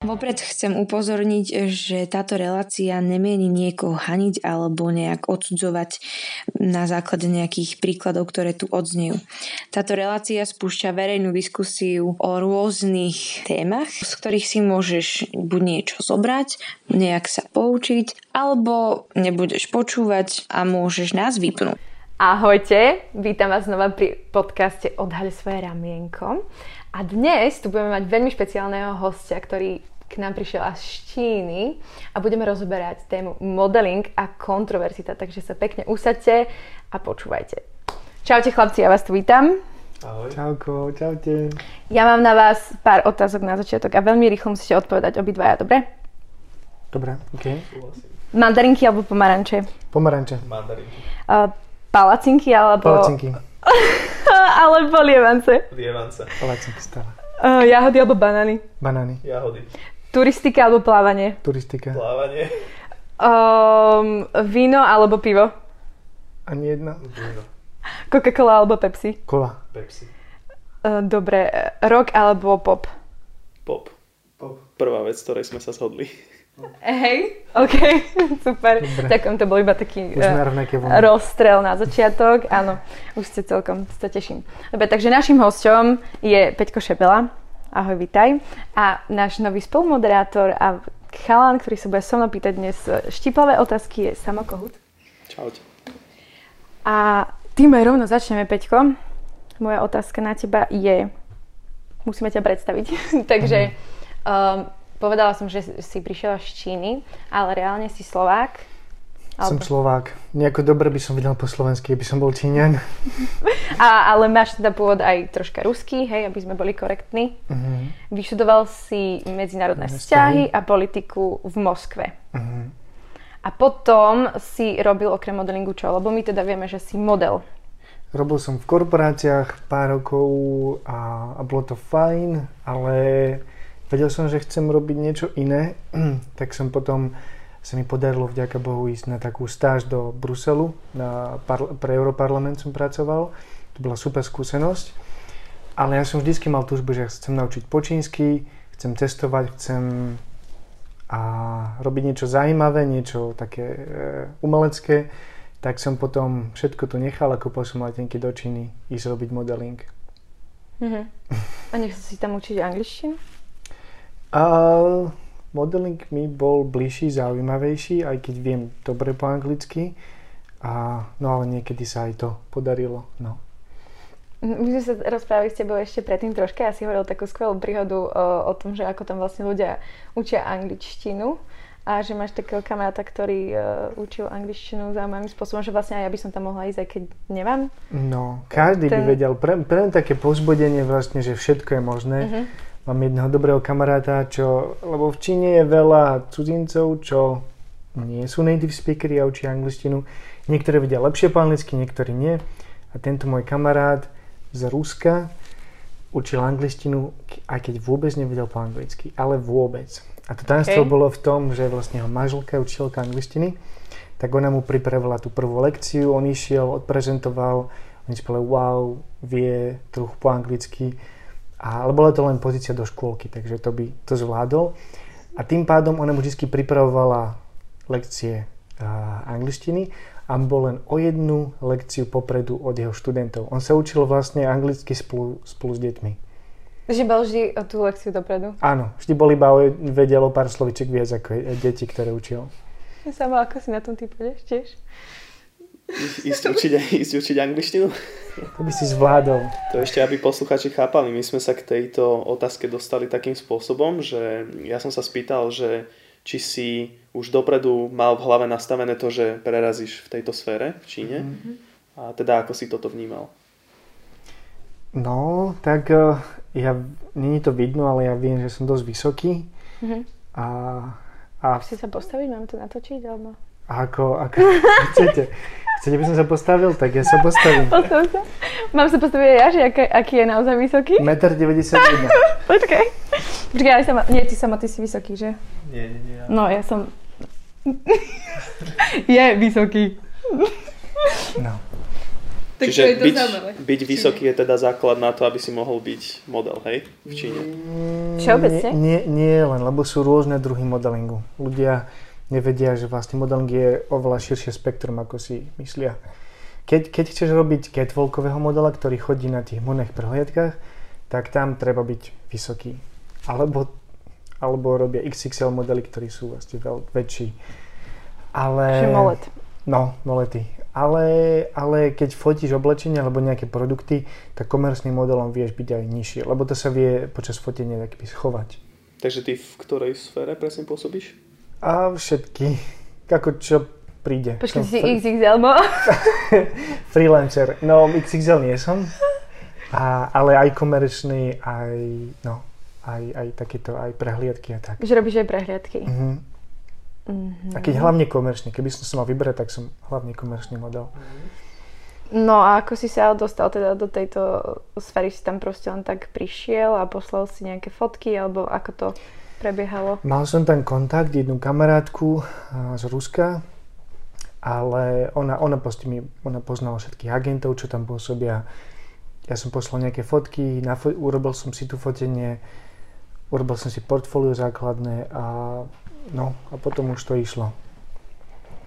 Vopred chcem upozorniť, že táto relácia nemieni niekoho haniť alebo nejak odsudzovať na základe nejakých príkladov, ktoré tu odznejú. Táto relácia spúšťa verejnú diskusiu o rôznych témach, z ktorých si môžeš buď niečo zobrať, nejak sa poučiť, alebo nebudeš počúvať a môžeš nás vypnúť. Ahojte, vítam vás znova pri podcaste Odhaľ svoje ramienko. A dnes tu budeme mať veľmi špeciálneho hostia, ktorý k nám prišiel až z Číny a budeme rozoberať tému modeling a kontroverzita, takže sa pekne usaďte a počúvajte. Čaute chlapci, ja vás tu vítam. Ahoj. Čauko, čaute. Ja mám na vás pár otázok na začiatok a veľmi rýchlo musíte odpovedať obidvaja, dobre? Dobre, okej. Okay. Mandarinky alebo pomaranče? Pomaranče. Mandarinky. Palacinky alebo... Palacinky. alebo lievance? Lievance. Palacinky stále. Jahody alebo banány? Banány. Jahody. Turistika alebo plávanie? Turistika. Plávanie. Víno alebo pivo? Ani jedna. Víno. Coca-Cola alebo Pepsi? Cola. Pepsi. Dobre. Rock alebo pop? Pop. Pop. Prvá vec, ktorej sme sa zhodli. Hej, ok, super. Dobre. Ďakujem, to bol iba taký rozstrel na začiatok. Áno, už ste celkom, sa teším. Dobre, takže našim hosťom je Peťko Šepela. Ahoj, vitaj. A náš nový spolumoderátor a chalan, ktorý sa bude so mnou pýtať dnes štiplavé otázky, je Samo Kohut. Čaute. A tým aj rovno začneme, Peťko. Moja otázka na teba je... Musíme ťa predstaviť. Takže... Povedala som, že si prišiel z Číny, ale reálne si Slovák? Som Slovák. Nejako dobre by som videl po slovensky, by som bol Číňan. Ale máš teda pôvod aj troška ruský, hej, aby sme boli korektní. Uh-huh. Vyštudoval si medzinárodné vzťahy a politiku v Moskve. Uh-huh. A potom si robil okrem modelingu čo? Lebo my teda vieme, že si model. Robil som v korporáciách pár rokov a bolo to fajn, ale... Vedel som, že chcem robiť niečo iné, tak som potom, sa mi podarilo vďaka Bohu ísť na takú stáž do Bruselu, pre Europarlament som pracoval, to bola super skúsenosť, ale ja som vždycky mal túžbu, že chcem naučiť po čínsky, chcem cestovať, chcem robiť niečo zaujímavé, niečo také umelecké, tak som potom všetko to nechal a kúpil som letenky do Číny ísť robiť modeling. Mm-hmm. A nechcel si tam učiť angličtinu? Modeling mi bol bližší, zaujímavejší, aj keď viem dobre po anglicky. No ale niekedy sa aj to podarilo. No. My sme sa rozprávali s tebou ešte predtým troška. Ja si hovoril takú skvelú príhodu o tom, že ako tam vlastne ľudia učia angličtinu. A že máš takého kamaráta, ktorý učil angličtinu zaujímavým spôsobom, že vlastne aj ja by som tam mohla ísť, aj keď nemám. No, každý by vedel. Pre také povzbudenie vlastne, že všetko je možné. Uh-huh. Mám jedného dobrého kamaráta, lebo v Číne je veľa cudzincov, čo nie sú native speakery a učia angličtinu. Niektorí vedia lepšie po anglicky, niektorí nie. A tento môj kamarát z Ruska učil angličtinu, aj keď vôbec nevedel po anglicky, ale vôbec. A to tajomstvo bolo v tom, že vlastne ho manželka je učiteľka angličtiny, tak ona mu pripravila tú prvú lekciu, on išiel, odprezentoval, oni spolu wow, vie trochu po anglicky. Ale bola to len pozícia do škôlky, takže to by to zvládol. A tým pádom ona mu vždy pripravovala lekcie angličtiny a bol len o jednu lekciu popredu od jeho študentov. On sa učil vlastne anglicky spolu s deťmi. Že bol vždy o tú lekciu dopredu? Áno, vždy bol iba vedel o pár sloviček viac ako deti, ktoré učil. Samo, ako si na tom ty pôjdeš tiež? Ísť učiť angličtinu? To by si zvládol. To ešte, aby poslucháči chápali. My sme sa k tejto otázke dostali takým spôsobom, že ja som sa spýtal, že či si už dopredu mal v hlave nastavené to, že prerazíš v tejto sfére v Číne. Mm-hmm. A teda ako si toto vnímal? No, tak ja, nie je to vidno, ale ja viem, že som dosť vysoký. Mm-hmm. Chcete sa postaviť? Mám to natočiť? Alebo... Ako chcete? Chcete by som sa postavil? Tak ja sa postavím. Postav sa. Mám sa postaviť ja, že aký je naozaj vysoký? 1,91 m. Počkaj. Počkaj, ale sama, nie, ty si vysoký, že? Nie. Ja. No, ja som... je vysoký. No. Čiže byť vysoký je teda základ na to, aby si mohol byť model, hej? V Číne. Všeobecne? Nie len, lebo sú rôzne druhy modelingu. Ľudia nevedia, že vlastne modeling je oveľa širšie spektrum, ako si myslia. Keď chceš robiť catwalkového modela, ktorý chodí na tých modných prehliadkach, tak tam treba byť vysoký. Alebo robia XXL modely, ktorí sú vlastne väčší. Ale... Že molet. No, molety. Ale keď fotíš oblečenie alebo nejaké produkty, tak komerčným modelom vieš byť aj nižšie, lebo to sa vie počas fotenia tak schovať. Takže ty v ktorej sfére presne pôsobíš? A všetky. Ako čo príde. Počkaj, si XXL mo? Freelancer. No, XXL nie som. Ale aj komerčný, aj takéto, aj prehliadky a tak. Že robíš aj prehliadky? Mhm. Mm-hmm. A keď hlavne komerčný, keby som sa mal vyberať, tak som hlavne komerčný model. No a ako si sa dostal teda do tejto sféry, si tam proste len tak prišiel a poslal si nejaké fotky, alebo ako to prebiehalo? Mal som tam kontakt, jednu kamarátku z Ruska, ale ona poznala všetkých agentov, čo tam pôsobia. Ja som poslal nejaké fotky, urobil som si tu fotenie, urobil som si portfólio základné a no, a potom už to išlo.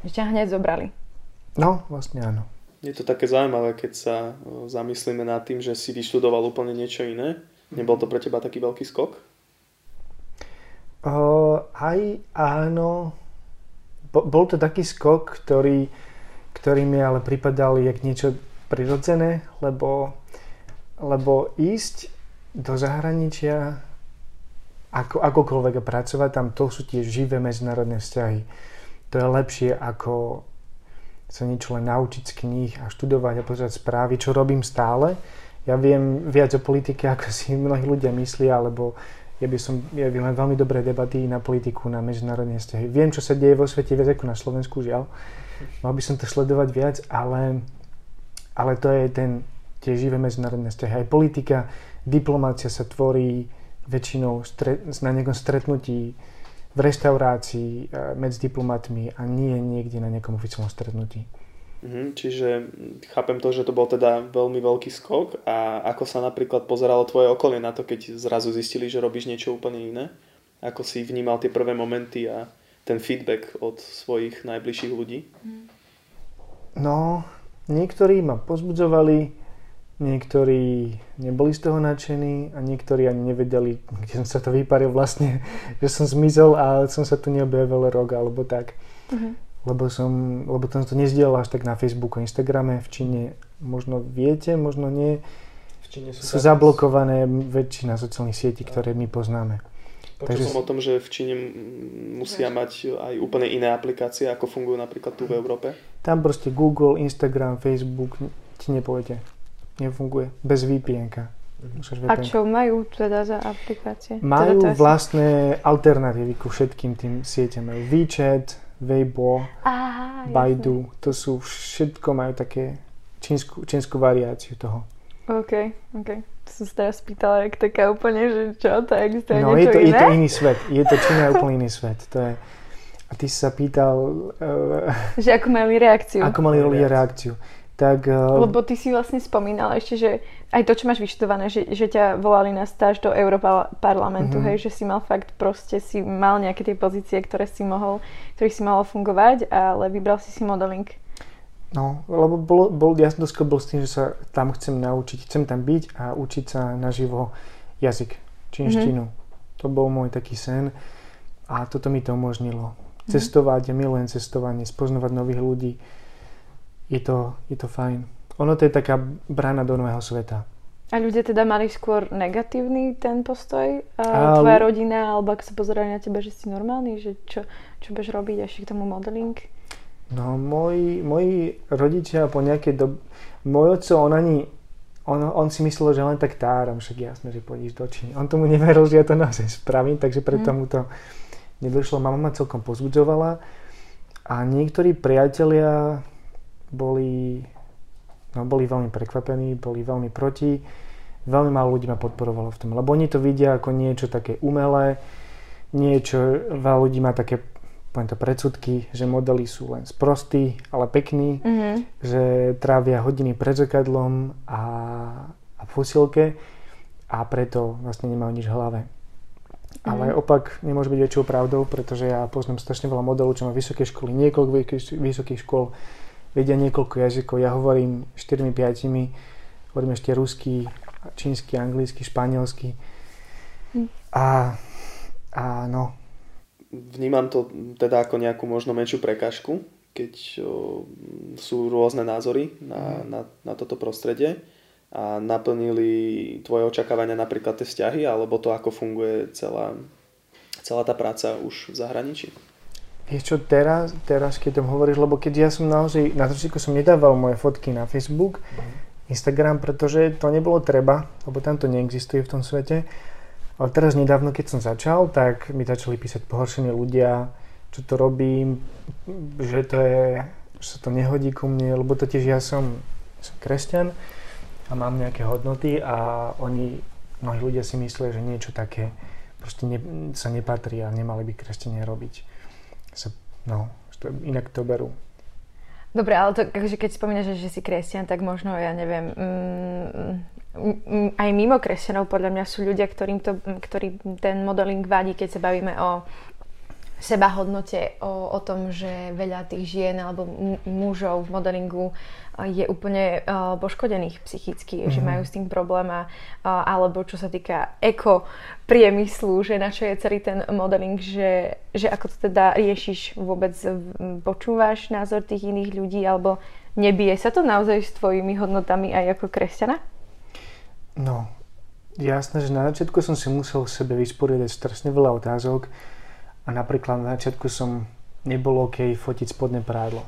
Ešte hneď zobrali. No, vlastne áno. Je to také zaujímavé, keď sa zamyslíme nad tým, že si vyštudoval úplne niečo iné. Nebol to pre teba taký veľký skok? Aj áno. Bol to taký skok, ktorý mi ale pripadal jak niečo prirodzené, lebo ísť do zahraničia akokoľvek pracovať tam, to sú tie živé medzinárodné vzťahy. To je lepšie, ako sa niečo len naučiť z kníh a študovať a pozerať správy, čo robím stále. Ja viem viac o politike, ako si mnohí ľudia myslia, alebo ja viem veľmi dobré debaty na politiku, na medzinárodné vzťahy. Viem, čo sa deje vo svete viac ako na Slovensku, žiaľ. Mal by som to sledovať viac, ale to je tie živé medzinárodné vzťahy. Aj politika, diplomácia sa tvorí väčšinou na nejakom stretnutí v reštaurácii medzi diplomatmi a nie niekde na nejakom oficiálnom stretnutí. Čiže chápem to, že to bol teda veľmi veľký skok. A ako sa napríklad pozeralo tvoje okolie na to, keď zrazu zistili, že robíš niečo úplne iné? Ako si vnímal tie prvé momenty a ten feedback od svojich najbližších ľudí? No, niektorí ma pozbudzovali, niektorí neboli z toho nadšení a niektorí ani nevedeli, kde som sa to vyparil vlastne, že som zmizol a som sa tu neobjavil rok alebo tak. Uh-huh. Lebo som to nezdielal až tak na Facebooku, Instagrame. V Číne možno viete, možno nie. V Číne sú zablokované väčšina sociálnych sietí, ktoré my poznáme. Počul som o tom, že v Číne musia mať aj úplne iné aplikácie, ako fungujú napríklad tu v Európe. Tam proste Google, Instagram, Facebook ti nepoviete. Nefunguje. Bez VPN-ka. A čo majú teda za aplikácie? Majú teda vlastné alternatívy ku všetkým tým sieťam. Majú WeChat, Weibo, Baidu. Jasne. To sú všetko, majú také čínsku variáciu toho. OK. Som sa teraz pýtala, jak taká úplne, že čo, to existuje no, niečo iné? No, je to iný svet. Čína je úplne iný svet. To je... A ty si sa pýtal... že ako mali reakciu. Tak, lebo ty si vlastne spomínal ešte, že aj to, čo máš vyštudované, že ťa volali na stáž do Európarlamentu, hej, že si mal fakt proste, si mal nejaké tie pozície, ktorých si mohol fungovať, ale vybral si modeling. No, lebo ja som to skobol s tým, že sa tam chcem naučiť, chcem tam byť a učiť sa naživo jazyk, čínštinu. To bol môj taký sen a toto mi to umožnilo. Cestovať, ja milujem cestovanie, spoznávať nových ľudí. Je to fajn. Ono to je taká brána do nového sveta. A ľudia teda mali skôr negatívny ten postoj? Tvoja rodina, alebo ak sa pozerali na teba, že si normálny? Že čo budeš robiť ešte k tomu modeling? No, moji rodičia po nejakej dobe... Môj otco, on si myslel, že len tak táram, však jasné, že pôjdeš do Číny. On tomu neveril, že ja to naozaj spravím, takže preto mu to nedošlo. Mama ma celkom pozbudzovala a niektorí priatelia boli veľmi prekvapení, boli veľmi proti. Veľmi málo ľudí ma podporovalo v tom, lebo oni to vidia ako niečo také umelé, veľa ľudí má také, poviem to, predsudky, že modely sú len sprostí, ale pekní, že trávia hodiny pred zrkadlom a v posilke a preto vlastne nemajú nič v hlave. Ale opak nemôže byť väčšou pravdou, pretože ja poznám strašne veľa modelov, čo má vysoké školy, niekoľko vysokých škôl, vedia niekoľko jazykov, ja hovorím 4-5, hovorím ešte ruský, čínsky, anglicky, španielsky. A no. Vnímam to teda ako nejakú možno menšiu prekážku, keď sú rôzne názory na toto prostredie a naplnili tvoje očakávania napríklad tie vzťahy alebo to, ako funguje celá tá práca už v zahraničí. Vieš čo, teraz keď tam hovoríš, lebo keď ja som naozaj, na trošku som nedával moje fotky na Facebook, Instagram, pretože to nebolo treba, lebo tam to neexistuje v tom svete. Ale teraz nedávno, keď som začal, tak mi začali písať pohoršení ľudia, čo to robím, že sa to nehodí ku mne, lebo totiž ja som kresťan a mám nejaké hodnoty a mnohí ľudia si myslia, že niečo také proste sa nepatrí a nemali by kresťania robiť. Inak to berú. Dobre, ale to, keď spomínaš, že si kresťan, tak možno, ja neviem, aj mimo kresťanov podľa mňa sú ľudia, ktorí ten modeling vadí, keď sa bavíme o sebahodnote, o tom, že veľa tých žien alebo mužov v modelingu je úplne poškodených psychicky, že majú s tým problém alebo čo sa týka ekopriemyslu, že na čo je celý ten modeling, že ako to teda riešiš vôbec, počúvaš názor tých iných ľudí alebo nebije sa to naozaj s tvojimi hodnotami aj ako kresťana? No, jasné, že na začiatku som si musel sebe vysporiadať strašne veľa otázok a napríklad na začiatku som nebol OK fotiť spodné prádlo.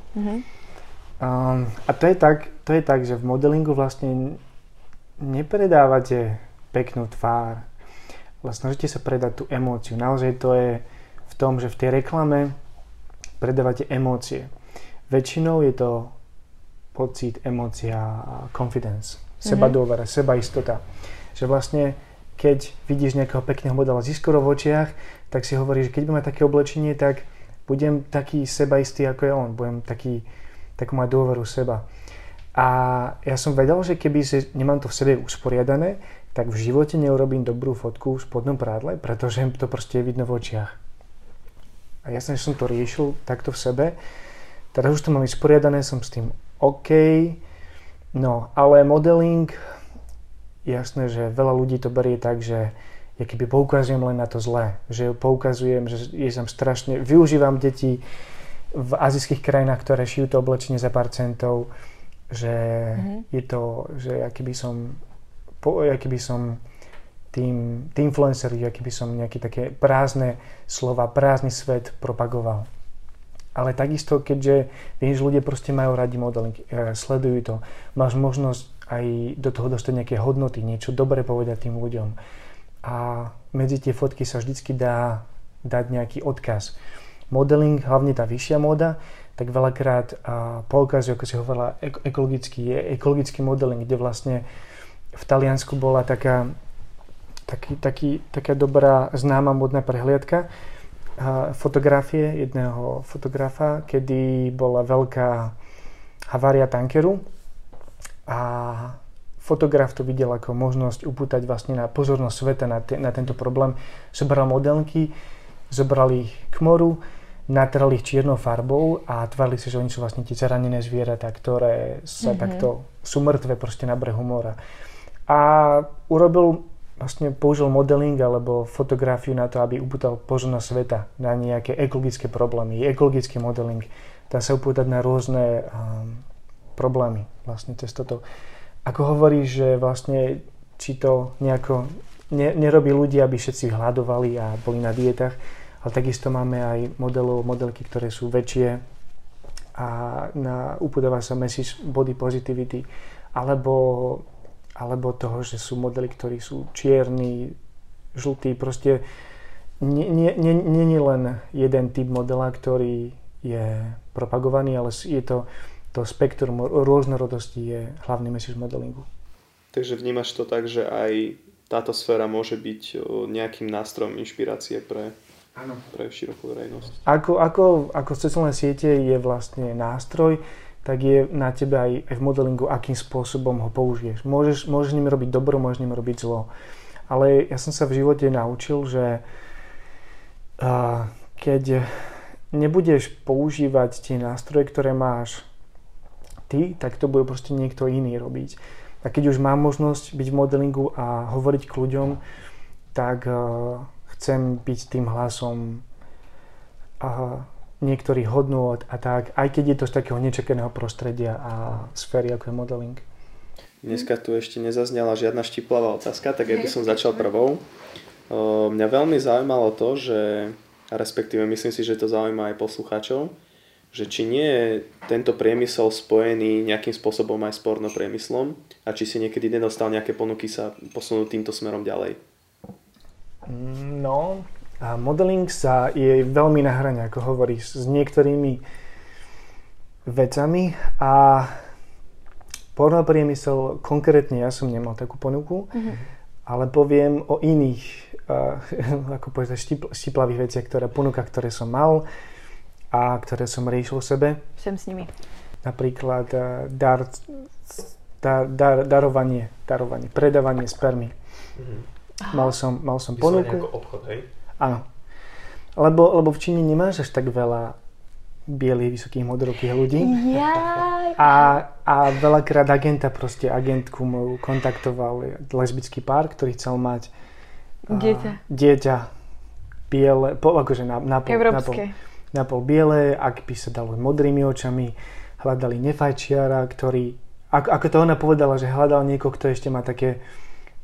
A to je tak, že v modelingu vlastne nepredávate peknú tvár. Vlastne môžete sa predať tú emóciu. Naozaj to je v tom, že v tej reklame predávate emócie. Väčšinou je to pocit, emócia, confidence, seba dôvera, seba istota. Že vlastne keď vidíš nejakého pekného modela s iskrou v očiach, tak si hovoríš, že keď budem mať také oblečenie, tak budem taký sebaistý ako je on. Budem takú mať dôveru seba. A ja som vedel, že keby nemám to v sebe usporiadané, tak v živote neurobím dobrú fotku v spodnom prádle, pretože to proste je vidno v očiach. A jasne, že som to riešil takto v sebe. Teraz už to mám usporiadané, som s tým OK. No, ale modeling, jasné, že veľa ľudí to berie tak, že ja keby poukazujem len na to zlé. Že poukazujem, že je tam strašne, využívam deti v azijských krajinách, ktoré šijú to oblečenie za pár centov, že je to, že aký by som tí influenceri, aký by som nejaké také prázdne slova, prázdny svet propagoval. Ale takisto, keďže vieš, ľudia proste majú radi modeling, sledujú to, máš možnosť aj do toho dostať nejaké hodnoty, niečo dobre povedať tým ľuďom. A medzi tie fotky sa vždycky dá dať nejaký odkaz. Modeling, hlavne tá vyššia móda, tak veľakrát poukazuje, ako si hovorila, ekologický modeling, kde vlastne v Taliansku bola taká dobrá známa modná prehliadka fotografie jedného fotografa, kedy bola veľká havária tankeru a fotograf to videl ako možnosť upútať vlastne na pozornosť sveta na tento problém. Zobral modelky, zobrali ich k moru, natrali ich čiernou farbou a tvárili si, že oni sú vlastne tie zranené zvieratá, ktoré sa takto sú mŕtve proste na brehu mora. A použil modeling alebo fotografiu na to, aby upútal pozornosť sveta na nejaké ekologické problémy. Ekologický modeling dá sa upútať na rôzne problémy vlastne cez toto. Ako hovoríš, že vlastne či to nejako nerobí ľudia, aby všetci hladovali a boli na dietách, ale takisto máme aj modelky, ktoré sú väčšie a upodáva sa message body positivity alebo toho, že sú modely, ktorí sú čierni, žltí, proste nie je len jeden typ modela, ktorý je propagovaný, ale je to spektrum rôznorodosti je hlavný message modelingu. Takže vnímaš to tak, že aj táto sféra môže byť nejakým nástrojom inšpirácie pre širokú verejnosť. Ako sociálne siete je vlastne nástroj, tak je na tebe aj v modelingu, akým spôsobom ho použiješ. Môžeš s ním robiť dobro, môžeš s ním robiť zlo. Ale ja som sa v živote naučil, že keď nebudeš používať tie nástroje, ktoré máš ty, tak to bude proste niekto iný robiť. A keď už mám možnosť byť v modelingu a hovoriť k ľuďom, tak chcem byť tým hlasom niektorých hodnôt a tak, aj keď je to z takého nečakaného prostredia a sféry, ako je modeling. Dneska tu ešte nezaznela žiadna štiplavá otázka, tak ja by som začal prvou. Mňa veľmi zaujímalo to, že, respektíve myslím si, že to zaujíma aj poslucháčov, že či nie je tento priemysel spojený nejakým spôsobom aj s pornopriemyslom a či si niekedy nedostal nejaké ponuky sa posunúť týmto smerom ďalej? No, a modeling sa je veľmi na hrane, ako hovoríš, s niektorými vecami a pornopriemysel konkrétne ja som nemal takú ponuku, ale poviem o iných ako povedať, štiplavých veciach, ktoré som mal a ktoré som riešil sebe. Sem s nimi. Napríklad darovanie, predávanie spermy. Mal som ponuku. Vyslovene ako obchod, hej? Áno. Lebo v Číne nemáš až tak veľa bielých, vysokých, modrokých ľudí. A veľakrát agentku moju kontaktoval lesbický pár, ktorý chcel mať dieťa biele, akože napol biele, ak by sa dalo modrými očami, hľadali nefajčiara, ktorý, ako to ona povedala, že hľadal niekoho, kto ešte má také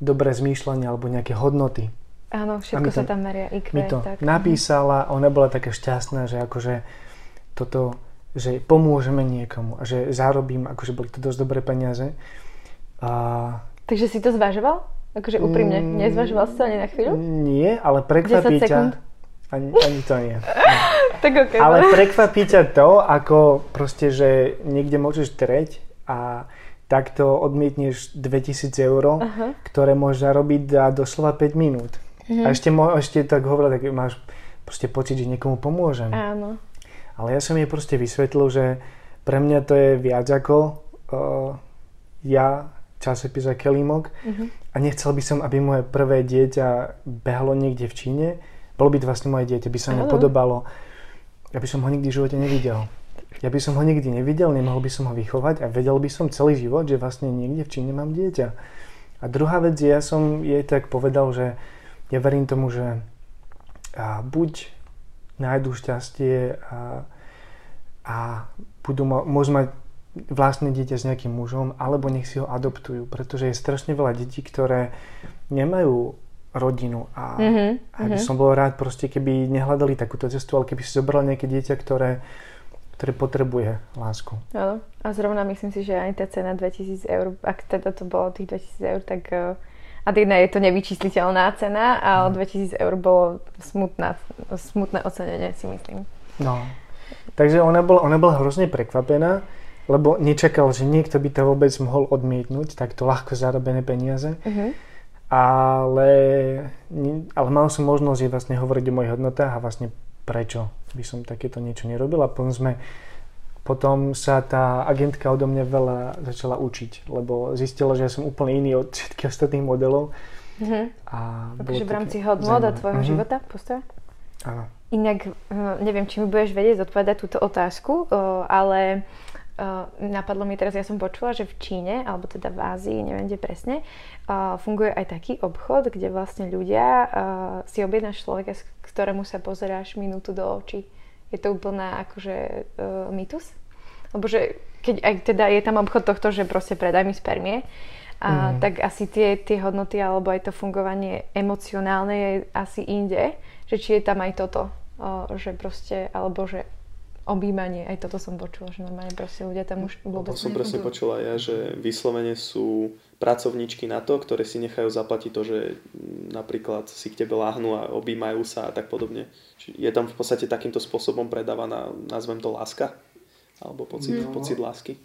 dobré zmýšľanie alebo nejaké hodnoty. Áno, všetko sa tam meria, IQ. Mi to tak napísala, ona bola taká šťastná, že akože toto, že pomôžeme niekomu a že zarobím, akože boli to dosť dobré peniaze. Takže si to zvažoval? Akože úprimne, nezvažoval si to ani na chvíľu? Nie, ale prekvapí ťa. Ani to nie. Tak okay, ale prekvapí ťa to, ako proste, že niekde môžeš treť a takto odmietneš 2000 €, ktoré môžeš zarobiť za doslova 5 minút. A ešte tak hovorila, tak máš proste pocit, že niekomu pomôžem. Áno. Ale ja som jej proste vysvetlil, že pre mňa to je viac ako ja, časopis a kelímok a nechcel by som, aby moje prvé dieťa behlo niekde v Číne. Bolo byť vlastne moje dieťa, by sa mu podobalo. Ja by som ho nikdy v živote nevidel. Nemohol by som ho vychovať a vedel by som celý život, že vlastne niekde v Číne mám dieťa. A druhá vec, ja som jej tak povedal, že ja verím tomu, že buď nájdu šťastie a budú môcť mať vlastné dieťa s nejakým mužom, alebo nech si ho adoptujú, pretože je strašne veľa detí, ktoré nemajú rodinu a by som bol rád proste, keby nehľadali takúto cestu, ale keby si zobral nejaké dieťa, ktoré potrebuje lásku. Áno. A zrovna myslím si, že ani tá cena 2000 €, ak teda to bolo tých 2000 €, tak a jedna je to nevyčísliteľná cena, a 2000 € bolo smutné ocenenie, si myslím. No. Takže ona bola hrozne prekvapená, lebo nečakal, že niekto by to vôbec mohol odmietnúť, takto ľahko zarobené peniaze. Ale mal som možnosť vlastne hovoriť o mojich hodnotách a vlastne prečo by som takéto niečo nerobil. A potom sa tá agentka odo mňa veľa začala učiť, lebo zistila, že ja som úplne iný od všetkých ostatných modelov. Takže v rámci hodnot a tvojho života postoja? Áno. Inak neviem, či mi budeš vedieť zodpovedať túto otázku, ale napadlo mi teraz, ja som počula, že v Číne, alebo teda v Ázii, neviem kde presne, funguje aj taký obchod, kde vlastne ľudia si objednáš človeka, ktorému sa pozeráš minútu do očí. Je to úplná akože mýtus? Lebo že keď aj teda je tam obchod tohto, že proste predaj mi spermie, tak asi tie hodnoty alebo aj to fungovanie emocionálne je asi inde, že či je tam aj toto, že proste, alebo že objímanie. Aj toto som počula, že normálne proste ľudia tam už vôbec... To som presne počula ja, že vyslovene sú pracovníčky na to, ktoré si nechajú zaplatiť to, že napríklad si k tebe láhnú a objímajú sa a tak podobne. Čiže je tam v podstate takýmto spôsobom predávaná, nazvem to, láska? Alebo pocit lásky?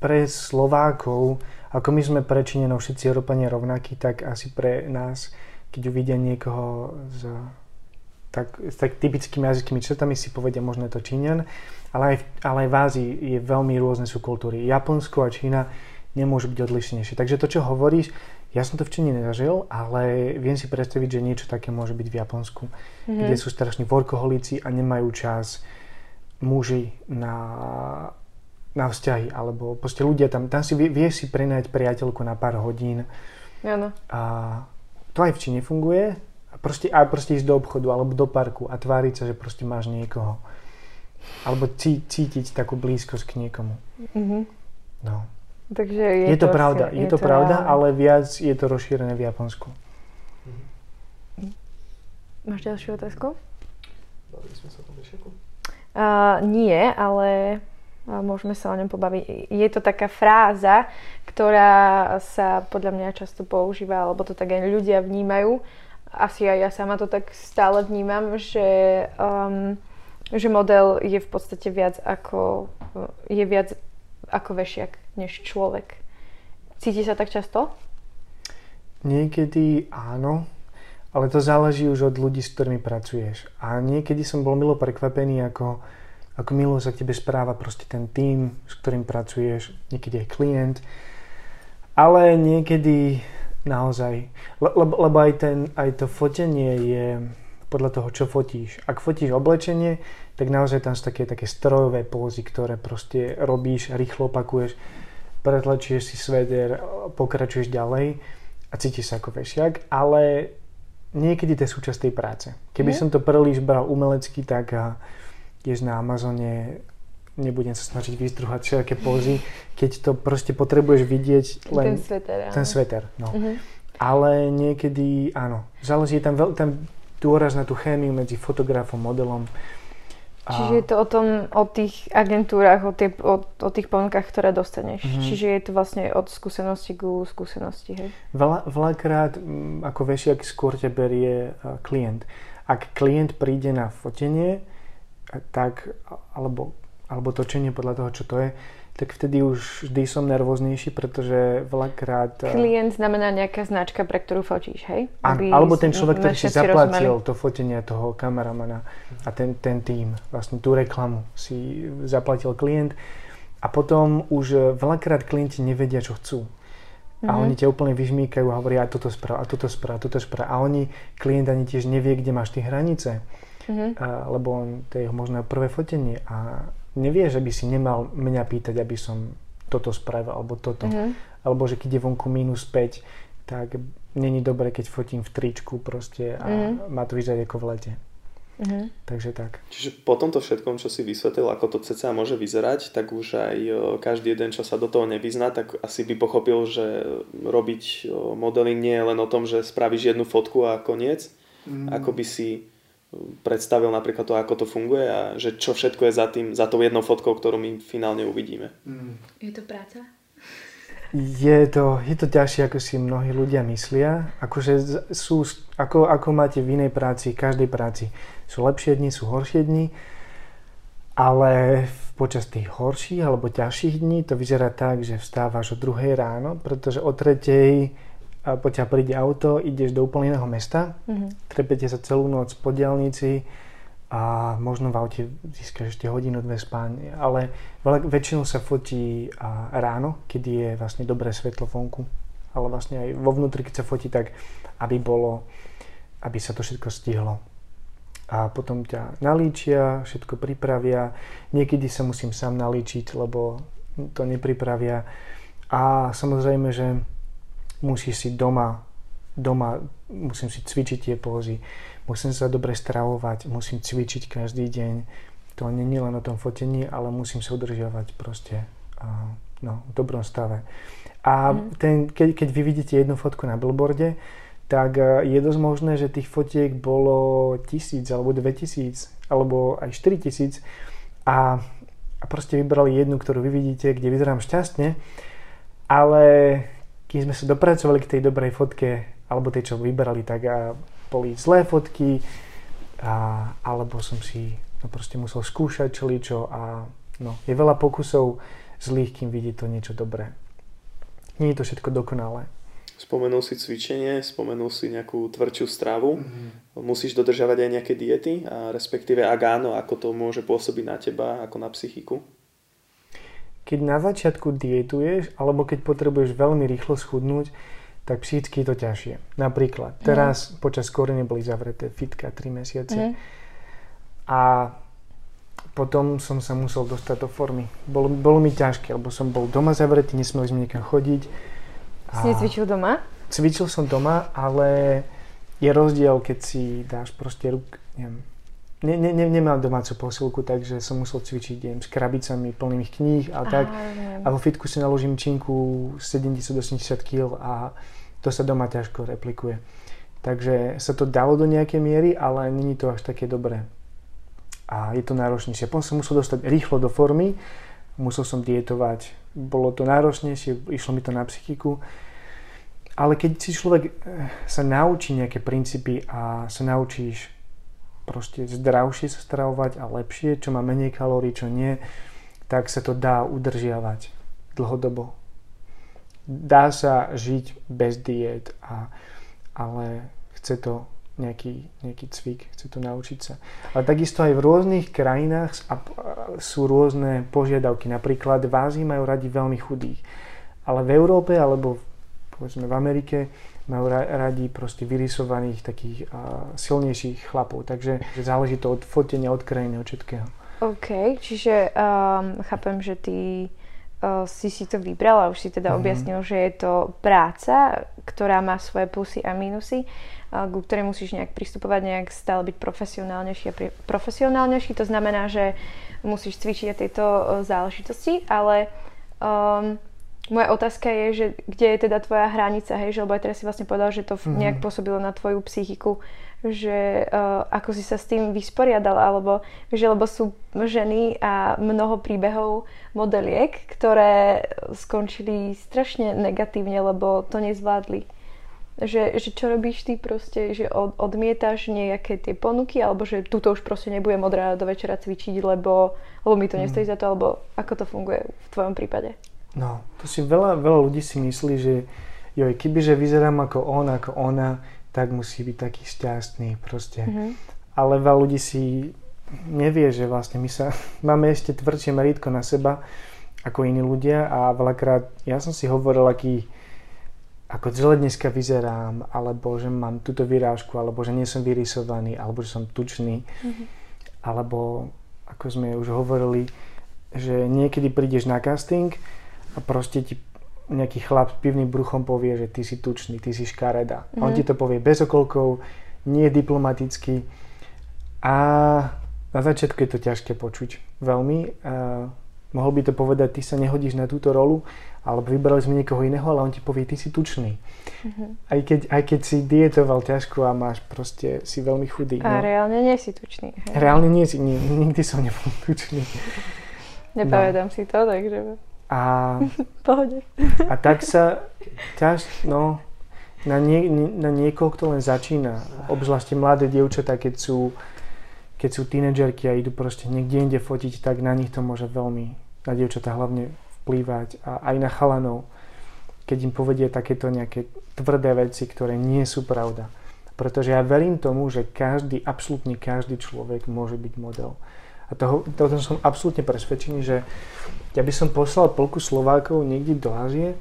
Pre Slovákov, ako my sme pre Číňanov všetci Európania rovnakí, tak asi pre nás, keď uvidia niekoho s tak typickými jazyckými črtami, si povedia možno to Číňan, ale aj v Ázii je veľmi rôzne sú kultúry. Japonsko a Čína nemôžu byť odlišnejšie. Takže to, čo hovoríš, ja som to v Číne nezažil, ale viem si predstaviť, že niečo také môže byť v Japonsku, kde sú strašní workoholici a nemajú čas muži na vzťahy, alebo proste ľudia tam si vie si prenajať priateľku na pár hodín. Áno. A to aj v Číne funguje. A proste ísť do obchodu alebo do parku a tváriť sa, že proste máš niekoho. Alebo cítiť takú blízkosť k niekomu. Mm-hmm. No. Takže je to pravda. Je to pravda, ale viac je to rozšírené v Japonsku. Mm-hmm. Máš ďalšiu otázku? Bavili sme sa o tom vešeku? Nie, ale môžeme sa o ňom pobaviť. Je to taká fráza, ktorá sa podľa mňa často používa, alebo to tak aj ľudia vnímajú. Asi aj ja sama to tak stále vnímam, že model je v podstate viac ako vešiak než človek. Cíti sa tak často? Niekedy áno, ale to záleží už od ľudí, s ktorými pracuješ. A niekedy som bol milo prekvapený, ako milo sa k tebe správa proste ten tím, s ktorým pracuješ, niekedy aj klient. Ale niekedy... Naozaj. Lebo aj to fotenie je podľa toho, čo fotíš. Ak fotíš oblečenie, tak naozaj tam sú také strojové pózy, ktoré proste robíš, rýchlo opakuješ, pretlačuješ si sveder, pokračuješ ďalej a cítiš sa ako vešiak, ale niekedy to je súčasť tej práce. Keby som to príliš bral umelecky, tak tiež na Amazone nebudem sa snažiť vyzdruhať všetké pózy, keď to proste potrebuješ vidieť len ten sveter. No. Uh-huh. Ale niekedy áno, záleží tam dôraz na tú chémiu medzi fotografom, modelom. Čiže je to o tých agentúrach, o tých ponukách, ktoré dostaneš. Uh-huh. Čiže je to vlastne od skúsenosti ku skúsenosti. Hej? Veľakrát ako vešiak skôr te berie klient. Ak klient príde na fotenie, tak alebo točenie podľa toho, čo to je, tak vtedy už vždy som nervóznejší, pretože veľakrát... Klient znamená nejaká značka, pre ktorú fotíš, hej? Áno, alebo ten človek, ktorý si zaplatil to fotenie toho kameramana a ten tím, vlastne tú reklamu si zaplatil klient a potom už veľakrát klienti nevedia, čo chcú. A oni ťa úplne vyžmýkajú a hovoria, a toto správ. A oni, klient ani tiež nevie, kde máš tie hranice, lebo to je možno prvé fotenie a nevie, že by si nemal mňa pýtať, aby som toto spravil, alebo toto. Alebo že keď je vonku -5, tak není dobre, keď fotím v tričku proste a má to vyzerať ako v lete. Takže tak. Čiže po tomto všetkom, čo si vysvetlil, ako to cca môže vyzerať, tak už aj každý jeden, čo sa do toho nevyzná, tak asi by pochopil, že robiť modeling nie je len o tom, že spravíš jednu fotku a koniec. Ako by si predstavil napríklad to, ako to funguje a že čo všetko je za tou jednou fotkou, ktorú my finálne uvidíme. Je to práca? Je to ťažšie, ako si mnohí ľudia myslia. Akože sú, ako máte v inej práci, každej práci. Sú lepšie dni, sú horšie dni, ale počas tých horších alebo ťažších dní to vyzerá tak, že vstávaš o 2:00 ráno, pretože o 3:00 a po ťa príde auto, ideš do úplne iného mesta, trepete sa celú noc po diaľnici a možno v aute získaš ešte hodinu, 2 spáň, ale väčšinou sa fotí ráno, keď je vlastne dobré svetlo vonku, ale vlastne aj vo vnútri, keď sa fotí tak, aby sa to všetko stihlo. A potom ťa nalíčia, všetko pripravia, niekedy sa musím sám nalíčiť, lebo to nepripravia a samozrejme, že musíš si doma musím si cvičiť tie pózy, musím sa dobre stravovať, musím cvičiť každý deň. To nie je len o tom fotení, ale musím sa udržiavať proste v dobrom stave. A keď vy vidíte jednu fotku na billboarde, tak je dosť možné, že tých fotiek bolo 1000 alebo 2000 alebo aj 4000 a proste vybrali jednu, ktorú vy vidíte, kde vyzerám šťastne, ale keď sme sa dopracovali k tej dobrej fotke, alebo tej, čo vyberali, tak a boli zlé fotky, alebo som si proste musel skúšať čeličo a no, je veľa pokusov zlých, kým vidí to niečo dobré. Nie je to všetko dokonalé. Spomenul si cvičenie, spomenul si nejakú tvrdšiu stravu. Musíš dodržiavať aj nejaké diety, a respektíve ak áno, ako to môže pôsobiť na teba, ako na psychiku? Keď na začiatku dietuješ, alebo keď potrebuješ veľmi rýchlo schudnúť, tak psychicky je to ťažšie. Napríklad, teraz počas korene boli zavreté fitka 3 mesiace a potom som sa musel dostať do formy. Bolo mi ťažké, lebo som bol doma zavretý, nesmel sme niekam chodiť. Si necvičil doma? Cvičil som doma, ale je rozdiel, keď si dáš proste ruk, neviem, nemám domácu posilku, takže som musel cvičiť s krabicami plnými kníh a tak. A vo fitku si naložím činku 70-80 kg a to sa doma ťažko replikuje. Takže sa to dalo do nejakej miery, ale nie je to až také dobré. A je to náročnejšie. Potom som musel dostať rýchlo do formy, musel som dietovať. Bolo to náročnejšie, išlo mi to na psychiku. Ale keď si človek sa naučí nejaké princípy a sa naučíš proste zdravšie sa stravovať a lepšie, čo má menej kalórií, čo nie, tak sa to dá udržiavať dlhodobo. Dá sa žiť bez diét, ale chce to nejaký cvik, chce to naučiť sa. Ale takisto aj v rôznych krajinách sú rôzne požiadavky. Napríklad v Ázii majú radi veľmi chudých, ale v Európe alebo povedzme v Amerike majú radi proste vyrysovaných takých silnejších chlapov. Takže záleží to od fotenia, od krajiny, od všetkého. OK, čiže chápem, že ty si to vybral a už si teda objasnil, že je to práca, ktorá má svoje plusy a mínusy, ku ktorej musíš nejak pristupovať, nejak stále byť profesionálnejší a profesionálnejší. To znamená, že musíš cvičiť aj tejto záležitosti, ale moja otázka je, že kde je teda tvoja hranica, hej, že lebo aj teraz si vlastne povedal, že to nejak pôsobilo na tvoju psychiku, že ako si sa s tým vysporiadal, alebo že lebo sú ženy a mnoho príbehov modeliek, ktoré skončili strašne negatívne, lebo to nezvládli. Že čo robíš ty proste, že odmietaš nejaké tie ponuky, alebo že tuto už proste nebudem od rána do večera cvičiť, lebo mi to nestojí za to, alebo ako to funguje v tvojom prípade? No, to si veľa ľudí si myslí, že joj, kebyže vyzerám ako on, ako ona, tak musí byť taký šťastný proste. Ale veľa ľudí si nevie, že vlastne my sa máme ešte tvrdšie merítko na seba ako iní ľudia a veľakrát ja som si hovoril, ako zle dneska vyzerám, alebo že mám túto vyrážku, alebo že nie som vyrysovaný, alebo že som tučný, alebo ako sme už hovorili, že niekedy prídeš na casting a proste ti nejaký chlap s pivným bruchom povie, že ty si tučný, ty si škareda. A on ti to povie bez okolkov, nie diplomaticky. A na začiatku je to ťažké počuť veľmi. Mohol by to povedať, ty sa nehodíš na túto rolu, alebo vybrali sme niekoho iného, ale on ti povie, ty si tučný. Aj keď si dietoval ťažko a máš proste, si veľmi chudý. A reálne nie si tučný. Hej. Reálne nie si, nikdy som nebol tučný. Nepavedám si to, takže... A tak sa na niekoho, kto len začína, obzvlášť mladé dievčatá, keď sú tínedžerky a idú proste niekde inde fotiť, tak na nich to môže veľmi, na dievčatá hlavne, vplývať a aj na chalanov, keď im povedia takéto nejaké tvrdé veci, ktoré nie sú pravda. Pretože ja verím tomu, že absolútne každý človek môže byť model. A toho som absolútne presvedčený, že ja by som poslal polku Slovákov niekde do Ázie,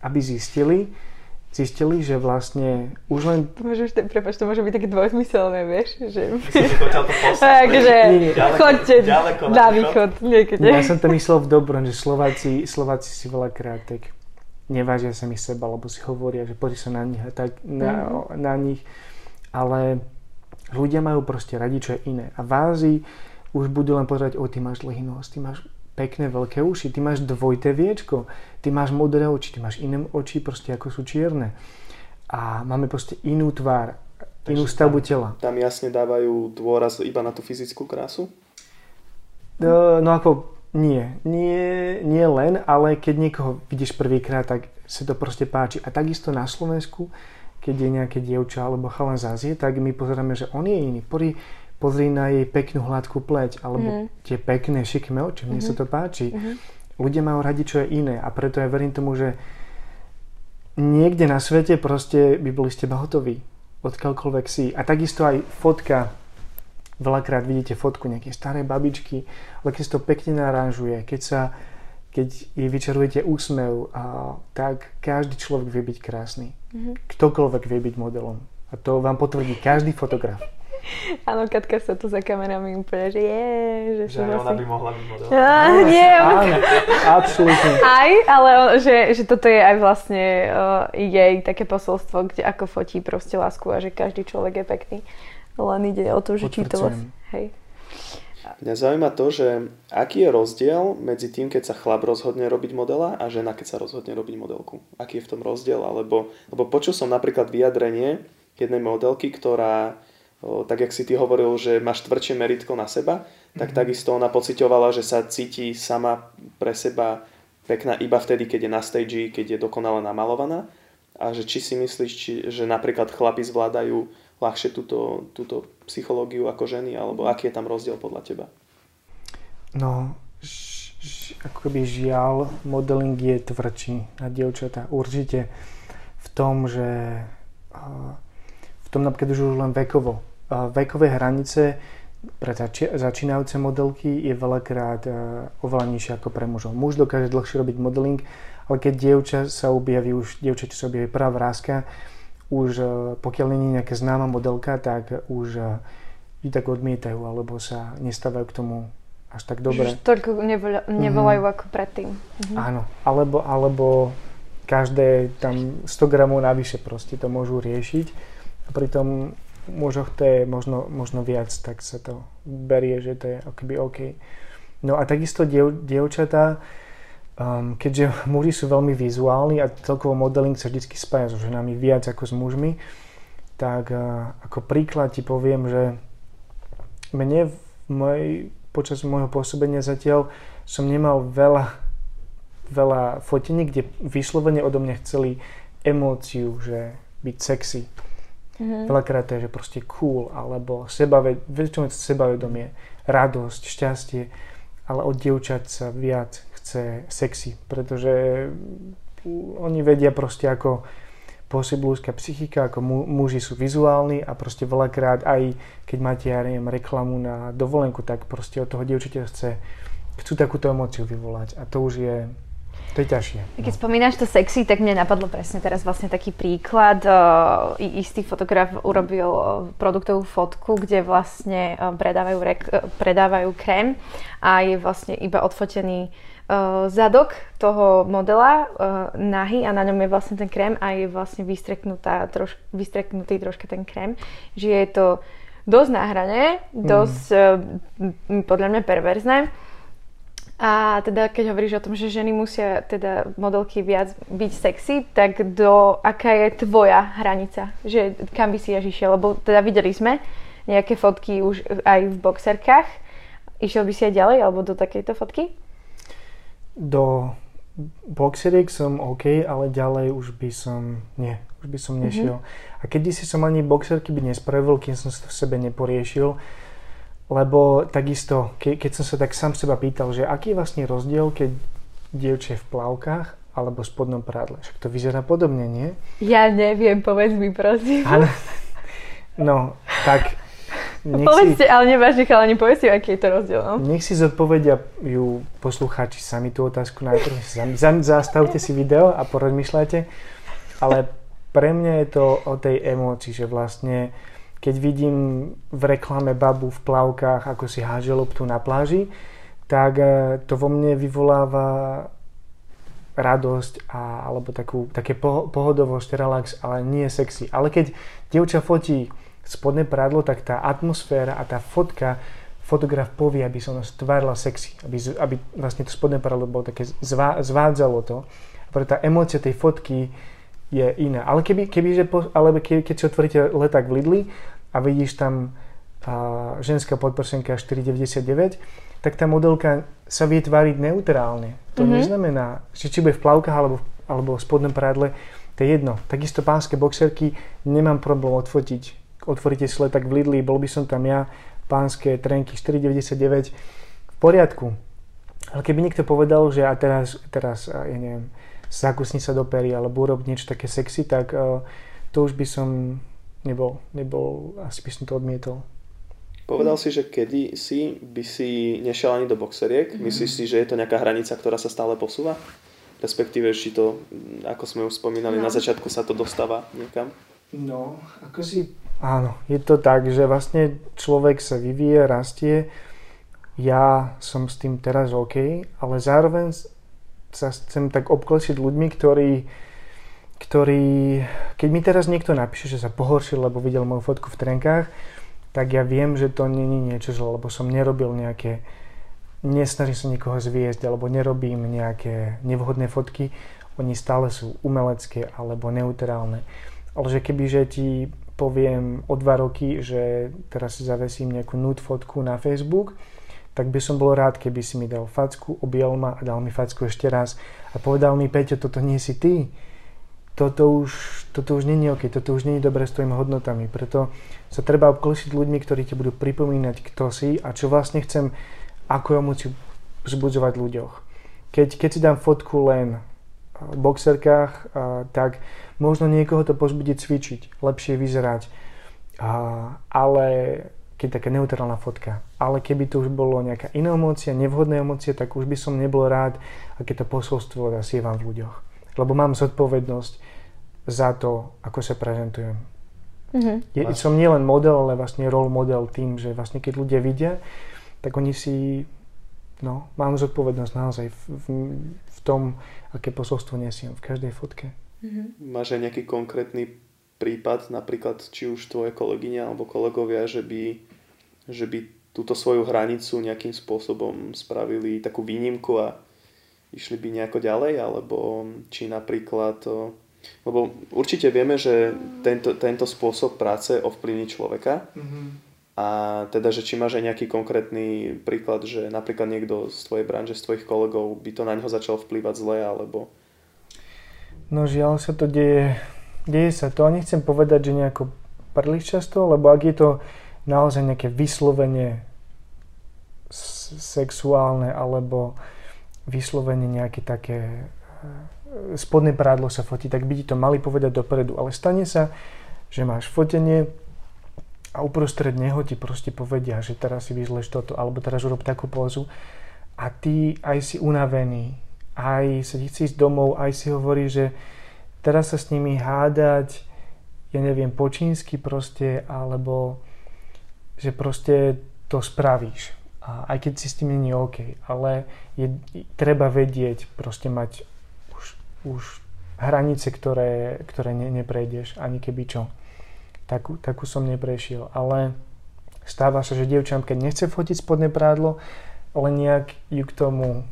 aby zistili, že vlastne už len... to môže byť také dvojzmyselné, vieš? Že... Si to poslať, takže chodte na východ niekde. Ja som to myslel v dobrom, že Slováci si veľakrát tak nevážia sami seba, lebo si hovoria, že pozri sa na nich a tak na nich. Ale ľudia majú proste radi, čo je iné. A v Ázii už budú len pozerať, ty máš dlhý nos, ty máš pekné veľké uši, ty máš dvojité viečko, ty máš modré oči, ty máš iné oči, proste ako sú čierne. A máme proste inú tvár, inú stavbu tela. Tam jasne dávajú dôraz iba na tú fyzickú krásu? No ako nie len, ale keď niekoho vidíš prvýkrát, tak sa to proste páči. A takisto na Slovensku, keď je nejaké dievča alebo chalan z Ázie, tak my pozeráme, že on je iný. Pozri na jej peknú hladkú pleť, alebo tie pekné šikmé oči, mne sa to páči. Ľudia majú radi, čo je iné, a preto ja verím tomu, že niekde na svete proste by boli s teba hotoví, odkiaľkoľvek si. A takisto aj fotka. Veľakrát vidíte fotku nejakej starej babičky, ale keď sa to pekne naranžuje, keď jej vyčarujete úsmev, tak každý človek vie byť krásny. Ktokoľvek vie byť modelom. A to vám potvrdí každý fotograf. Áno, Katka sa tu za kamerami úplne, že ona by mohla byť model. Nie, áno, absolútne. Aj, ale že toto je aj vlastne jej také posolstvo, kde ako fotí proste lásku a že každý človek je pekný. Len ide o to, že či to vás... Hej. Mňa zaujíma to, že aký je rozdiel medzi tým, keď sa chlap rozhodne robiť modela a žena, keď sa rozhodne robiť modelku. Aký je v tom rozdiel? Lebo počul som napríklad vyjadrenie jednej modelky, ktorá, tak jak si ty hovoril, že máš tvrdšie meritko na seba, tak takisto ona pociťovala, že sa cíti sama pre seba pekná iba vtedy, keď je na stage, keď je dokonale namalovaná. A že či si myslíš, že napríklad chlapi zvládajú ľahšie túto psychológiu ako ženy, alebo aký je tam rozdiel podľa teba? No, akoby žiaľ, modeling je tvrdší na dievčatá. Určite v tom, že napríklad už len vekovo. Vekové hranice pre začínajúce modelky je veľakrát oveľa nižšie ako pre mužov. Muž dokáže dlhšie robiť modeling, ale keď dievča čo sa objaví prvá vrástka, už pokiaľ nie je nejaká známa modelka, tak už ju tak odmietajú, alebo sa nestávajú k tomu až tak dobre. Už toľko nevolajú ako predtým. Áno, alebo každé tam 100 gramov navyše proste to môžu riešiť. A pritom mužoch to je možno viac, tak sa to berie, že to je akoby OK. No a takisto dievčatá, keďže muži sú veľmi vizuálni a celkovo modeling sa vždy spája so ženami viac ako s mužmi, tak ako príklad ti poviem, že mne počas môjho pôsobenia zatiaľ som nemal veľa fotení, kde vyslovene odo mňa chceli emóciu, že byť sexy. Veľakrát to je, že proste cool, alebo sebavedomie, radosť, šťastie, ale od dievčat sa viac chce sexy, pretože oni vedia proste, ako pôsobí ľudská psychika, ako muži sú vizuálni a proste veľakrát aj keď máte, ja neviem, reklamu na dovolenku, tak proste od toho dievčatia chcú takúto emóciu vyvolať a to už je ťažšie. Keď spomínaš to sexy, tak mne napadlo presne teraz vlastne taký príklad. Istý fotograf urobil produktovú fotku, kde vlastne predávajú krém a je vlastne iba odfotený zadok toho modela nahý a na ňom je vlastne ten krém a je vlastne vystreknutý troška ten krém, že je to dosť na hrane, dosť podľa mňa perverzné. A teda keď hovoríš o tom, že ženy musia teda modelky viac byť sexy, tak aká je tvoja hranica? Že kam by si až išiel? Lebo teda videli sme nejaké fotky už aj v boxerkách. Išiel by si aj ďalej alebo do takejto fotky? Do boxeriek som OK, ale ďalej už by som nešiel. A kedysi som ani boxerky by nespravil, kým som sa to v sebe neporiešil, lebo takisto, keď som sa tak sám seba pýtal, že aký je vlastne rozdiel, keď dievča je v plavkách alebo v spodnom prádle, však to vyzerá podobne, nie? Ja neviem, povedz mi prosím. No, tak... Povedzte, ale nevážne chalani, povedzte, aký je to rozdiel. No? Nech si zodpovedia ju poslucháči sami tú otázku najprv. Zastavte si video a porozmýšľajte. Ale pre mňa je to o tej emócii, že vlastne keď vidím v reklame babu v plavkách, ako si háže loptu na pláži, tak to vo mne vyvoláva radosť alebo také pohodovosť, relax, ale nie sexy. Ale keď dievča fotí spodné prádlo, tak tá atmosféra a tá fotograf povie, aby sa ona stvárila sexy, aby vlastne to spodné prádlo bolo také, zvádzalo to. Preto tá emócia tej fotky je iná. Ale keď si otvoríte leták v Lidli a vidíš tam a ženská podprsenka 4,99, tak tá modelka sa vie tváriť neutrálne. To neznamená, že či bude v plavkách alebo v spodnom prádle, to je jedno. Takisto pánske boxerky nemám problém odfotiť. Otvoríte sletak v Lidli, bol by som tam ja, pánske trenky 4,99, v poriadku. Ale keby niekto povedal, že a teraz ja neviem, zakusni sa do pery alebo urob niečo také sexy, tak to už by som nebol, asi by som to odmietol. Povedal si, že kedy si by si nešiel ani do boxeriek. Myslíš si, že je to nejaká hranica, ktorá sa stále posúva? Respektíve, či to, ako sme už spomínali, na začiatku sa to dostáva niekam? No, ako si... Áno, je to tak, že vlastne človek sa vyvíje, rastie. Ja som s tým teraz OK, ale zároveň sa chcem tak obklesiť ľuďmi, ktorí... Keď mi teraz niekto napíše, že sa pohoršil, lebo videl moju fotku v trenkách, tak ja viem, že to nie je niečo zlé, lebo som nerobil nejaké... Nesnažím sa nikoho zviesť, alebo nerobím nejaké nevhodné fotky. Oni stále sú umelecké alebo neutrálne. Ale že kebyže ti poviem o 2 roky, že teraz si zavesím nejakú nude fotku na Facebook, tak by som bol rád, keby si mi dal facku, objal ma a dal mi facku ešte raz a povedal mi: Peťo, toto nie si ty. Toto už nie je OK, toto už nie je dobré s tvojimi hodnotami. Preto sa treba obklošiť ľuďmi, ktorí ti budú pripomínať, kto si a čo vlastne chcem, ako emóciu vzbudzovať v ľuďoch. Keď si dám fotku len v boxerkách, tak možno niekoho to pozbudí cvičiť, lepšie vyzerať, ale keď taká neutrálna fotka. Ale keby to už bolo nejaká iná emócia, nevhodná emócia, tak už by som nebol rád, aké to posolstvo zasievam v ľuďoch. Lebo mám zodpovednosť za to, ako sa prezentujem. Som nielen model, ale vlastne role model tým, že vlastne keď ľudia vidia, tak oni si, mám zodpovednosť naozaj v tom, aké posolstvo nesiem v každej fotke. Máš aj nejaký konkrétny prípad, napríklad či už tvoje kolegyne alebo kolegovia, že by túto svoju hranicu nejakým spôsobom spravili takú výnimku a išli by nejako ďalej, alebo či napríklad... Lebo určite vieme, že tento spôsob práce ovplyvní človeka. A teda, že či máš aj nejaký konkrétny príklad, že napríklad niekto z tvojej branže, z tvojich kolegov by to na ňoho začalo vplývať zle, alebo... No žiaľ sa to deje. Deje sa to a nechcem povedať, že nejako príliš často, lebo ak je to naozaj nejaké vyslovene sexuálne alebo vyslovene nejaké také spodné prádlo sa fotí, tak by ti to mali povedať dopredu. Ale stane sa, že máš fotenie a uprostred neho ti proste povedia, že teraz si vyzleš toto, alebo teraz urob takú pózu a ty aj si unavený, aj sa ti chce ísť domov, aj si hovorí, že teraz sa s nimi hádať, ja neviem, po čínsky proste, alebo že proste to spravíš. A aj keď si s tým nie je OK, ale treba vedieť, proste mať už hranice, ktoré neprejdeš, ani keby čo. Takú som neprešiel, ale stáva sa, že dievčanka nechce fotiť spodné prádlo, ale nejak ju k tomu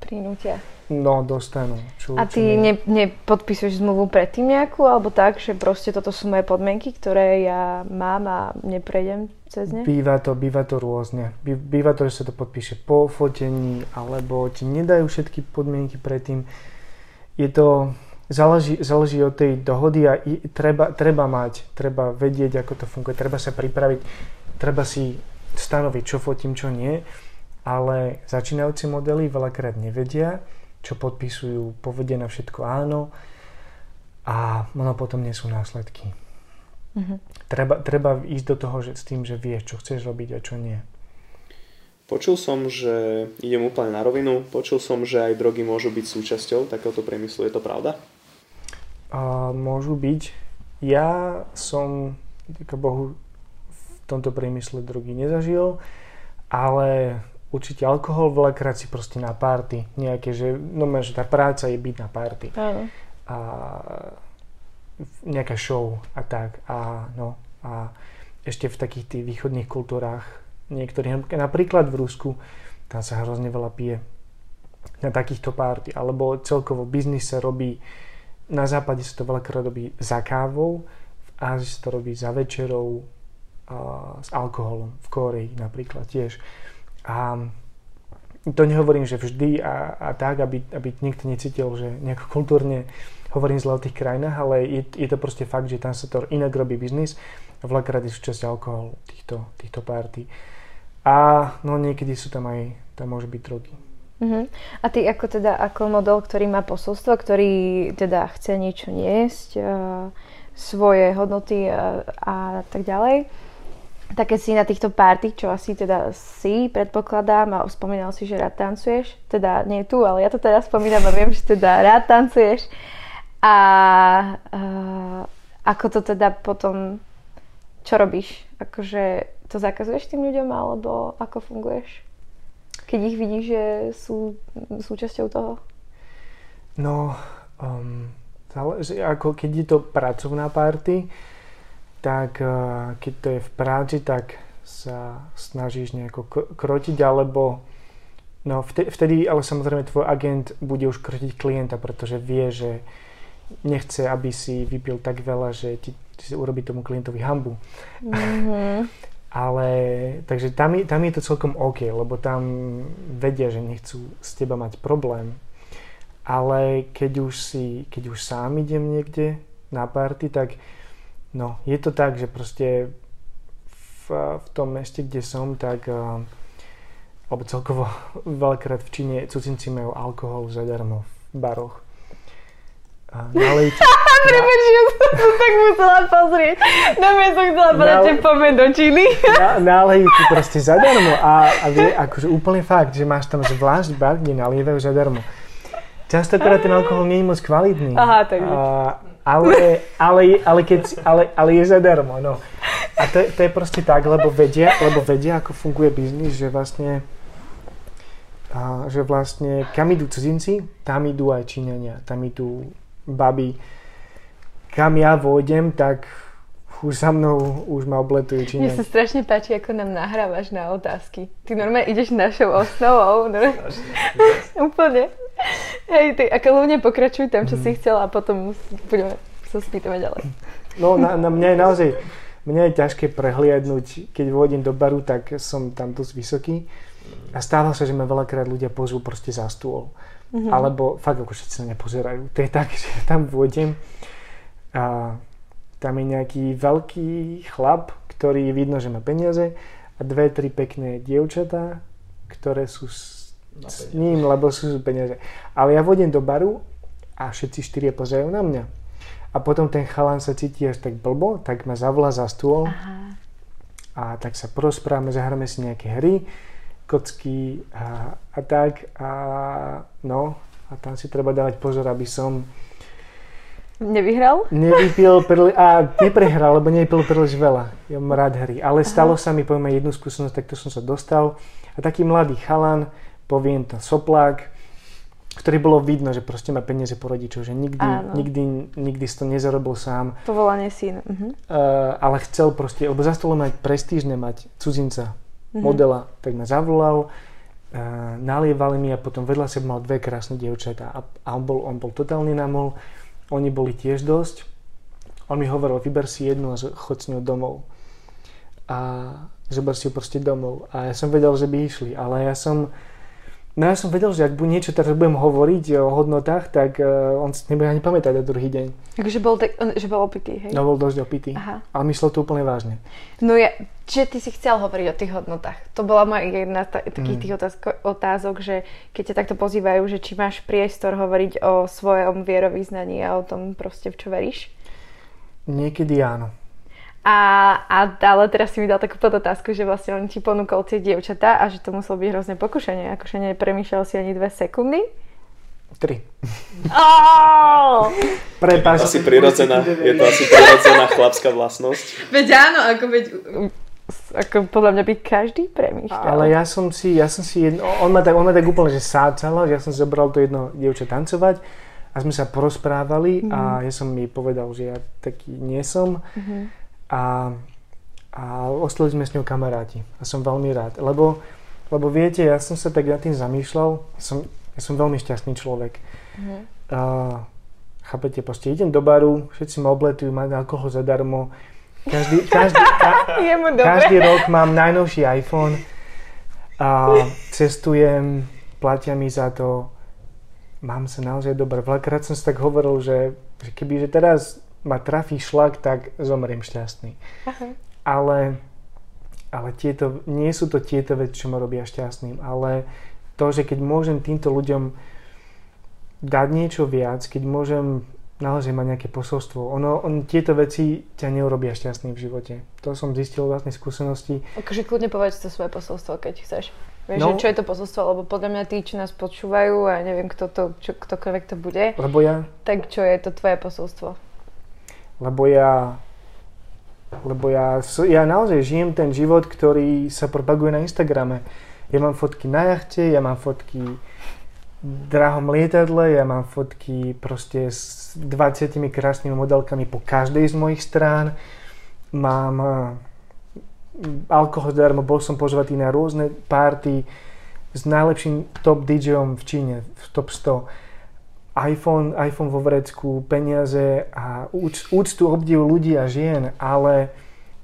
prinútia. No, dostanú. A ty nepodpísuješ zmluvu predtým nejakú, alebo tak, že proste toto sú moje podmienky, ktoré ja mám a neprejdem cez ne? Býva to rôzne. Býva to, že sa to podpíše po fotení, alebo ti nedajú všetky podmienky predtým. Je to... Záleží od tej dohody a treba vedieť, ako to funguje, treba sa pripraviť, treba si stanoviť, čo fotím, čo nie. Ale začínajúci modely veľakrát nevedia, čo podpisujú, povedia na všetko áno a potom nie sú následky. Treba ísť do toho s tým, že vieš, čo chceš robiť a čo nie. Počul som, že idem úplne na rovinu, počul som, že aj drogy môžu byť súčasťou takéhoto priemyslu, je to pravda? Môžu byť. Ja som, díky Bohu, v tomto priemysle drogy nezažil, ale... Určite alkohol veľakrát si proste na party. Nejaké, že tá práca je byť na party. A nejaká show a tak. A ešte v takých tých východných kultúrách niektorých, napríklad v Rusku, tam sa hrozne veľa pije na takýchto party. Alebo celkovo biznis sa robí, na západe sa to veľakrát robí za kávou, v Ázii sa to robí za večerou a s alkoholom v Kórei napríklad tiež. A to nehovorím, že vždy a tak, aby nikto necítil, že nejako kultúrne hovorím zle o tých krajinách, ale je to proste fakt, že tam sa to inak robí biznis a veľakrát je súčasť alkohol týchto party. A no niekedy sú tam aj, tam môže byť drogy. Uh-huh. A ty ako model, ktorý má posolstvo, ktorý teda chce niečo niesť, svoje hodnoty a tak ďalej, také si na týchto party, čo asi teda si predpokladám, a spomínal si, že rád tancuješ, teda nie tu, ale ja to teda spomínam a viem, že teda rád tancuješ. A ako to teda potom, čo robíš? Akože to zakazuješ tým ľuďom, alebo ako funguješ? Keď ich vidíš, že sú súčasťou toho? No, ako keď je to pracovná party, tak keď to je v práci, tak sa snažíš nejako krotiť, alebo no vtedy, ale samozrejme tvoj agent bude už krotiť klienta, pretože vie, že nechce, aby si vypil tak veľa, že ti urobí tomu klientovi hanbu. Mm-hmm. Ale takže tam je to celkom OK, lebo tam vedia, že nechcú s teba mať problém. Ale keď už sám idem niekde na party, tak no, je to tak, že proste v tom meste, kde som, tak alebo celkovo veľakrát v Číne cudzinci majú alkohol zadarmo v baroch. Preboč, ja som to tak musela pozrieť. No ja som chcela povedať, že poďme do Číny. Nalejú ti proste zadarmo a vie, akože úplný fakt, že máš tam zvlášť bar, kde nalievajú zadarmo. Častokrát ten alkohol nie je moc kvalitný. Aha, tak Ale je zadarmo, no. A to je proste tak, lebo vedia, ako funguje biznis, že vlastne kam idú cudzinci, tam idú aj Číňania, tam idú baby. Kam ja vôjdem, tak už za mnou už ma obletujú Číňania. Mne sa strašne páči, ako nám nahrávaš na otázky. Ty normálne ideš našou osnovou. Úplne. Hej, ako hlavne pokračuj tam, čo si chcela, a potom budeme sa spýtať ďalej. No, na mňa je naozaj ťažké prehliadnúť, keď vôjdem do baru, tak som tam dosť vysoký. A stáva sa, že ma veľakrát ľudia pozvú proste za stôl. Mm-hmm. Alebo fakt, ako všetci sa nepozerajú. To je tak, že tam vôjdem a tam je nejaký veľký chlap, ktorý vidno, že má peniaze, a dve, tri pekné dievčatá, ktoré sú s ním, lebo sú peniaze. Ale ja vôjdem do baru a všetci štyrie pozerajú na mňa. A potom ten chalan sa cíti až tak blbo, tak ma zavolá za stôl. Aha. A tak sa porozprávame, zahráme si nejaké hry, kocky a tak. A tam si treba dávať pozor, aby som nevyhral? Neprehral, lebo nepil príliš veľa. Ja mám rád hry. Ale stalo sa mi, poviem jednu skúsenosť, takto som sa dostal. A taký mladý chalan, poviem to soplák, ktorý bolo vidno, že proste má peniaze po rodičov, že nikdy si to nezarobil sám. Povolanie syna. Uh-huh. Ale chcel proste, lebo za stolom mať prestížne mať cudzinca, uh-huh, modela, tak ma zavolal, nalievali mi, a potom vedľa seba mal dve krásne dievčatá a on bol totálne namol. Oni boli tiež dosť. On mi hovoril, vyber si jednu a choď s ňou domov. A zober si ju proste domov. A ja som vedel, že by išli, ale ja som vedel, že ak niečo teraz budem hovoriť o hodnotách, tak on si nebude ani pamätať na druhý deň. Takže bol opitý, hej? No, bol dosť opitý. Aha. Ale myslel to úplne vážne. No ja, čiže ty si chcel hovoriť o tých hodnotách. To bola moja jedna z takých tých otázok, že keď ťa takto pozývajú, že či máš priestor hovoriť o svojom vierovyznaní a o tom proste, v čo veríš? Niekedy áno. Ale teraz si mi dal takú podotázku, že vlastne on ti ponúkol tie dievčatá a že to muselo byť hrozné pokušenie. Akože nepremýšľal si ani 2 sekundy? 3. Oh! Prepáč. Je to asi prirodzená chlapská vlastnosť. Veď áno, ako podľa mňa by každý premýšľal. Ale ja som si jedno, on ma tak úplne že sácalo, že ja som zobral to jedno dievča tancovať a sme sa porozprávali a ja som jej povedal, že ja taký nie som. Mm-hmm. A ostali sme s ňou kamaráti a som veľmi rád, lebo viete, ja som sa tak nad tým zamýšľal, ja som veľmi šťastný človek. Chápete, proste idem do baru, všetci ma obletujú, majú alkohol zadarmo, Každý rok mám najnovší iPhone a cestujem, platia mi za to. Mám sa naozaj dobre. Veľakrát som si tak hovoril, že keby že teraz ma trafí šlak, tak zomriem šťastný. Ale tieto, nie sú to tieto veci, čo ma robia šťastným, ale to, že keď môžem týmto ľuďom dať niečo viac, keď môžem naozaj mať nejaké posolstvo. Tieto veci ťa neurobia šťastný v živote. To som zistil vlastne skúsenosti. Takže kľudne povedz to svoje posolstvo, keď chceš. Vieš, no, čo je to posolstvo, lebo podľa mňa tí, čo nás počúvajú a neviem, ktokoľvek to bude. Lebo ja. Tak čo je to tvoje posolstvo? Lebo ja naozaj žijem ten život, ktorý sa propaguje na Instagrame. Ja mám fotky na jachte, ja mám fotky v drahom lietadle, ja mám fotky proste s 20 krásnymi modelkami po každej z mojich strán. Mám alkohol darmo, bol som pozvatý na rôzne party s najlepším top DJom v Číne, v top 100. iPhone vo vrecku, peniaze a úctu, obdiv ľudí a žien, ale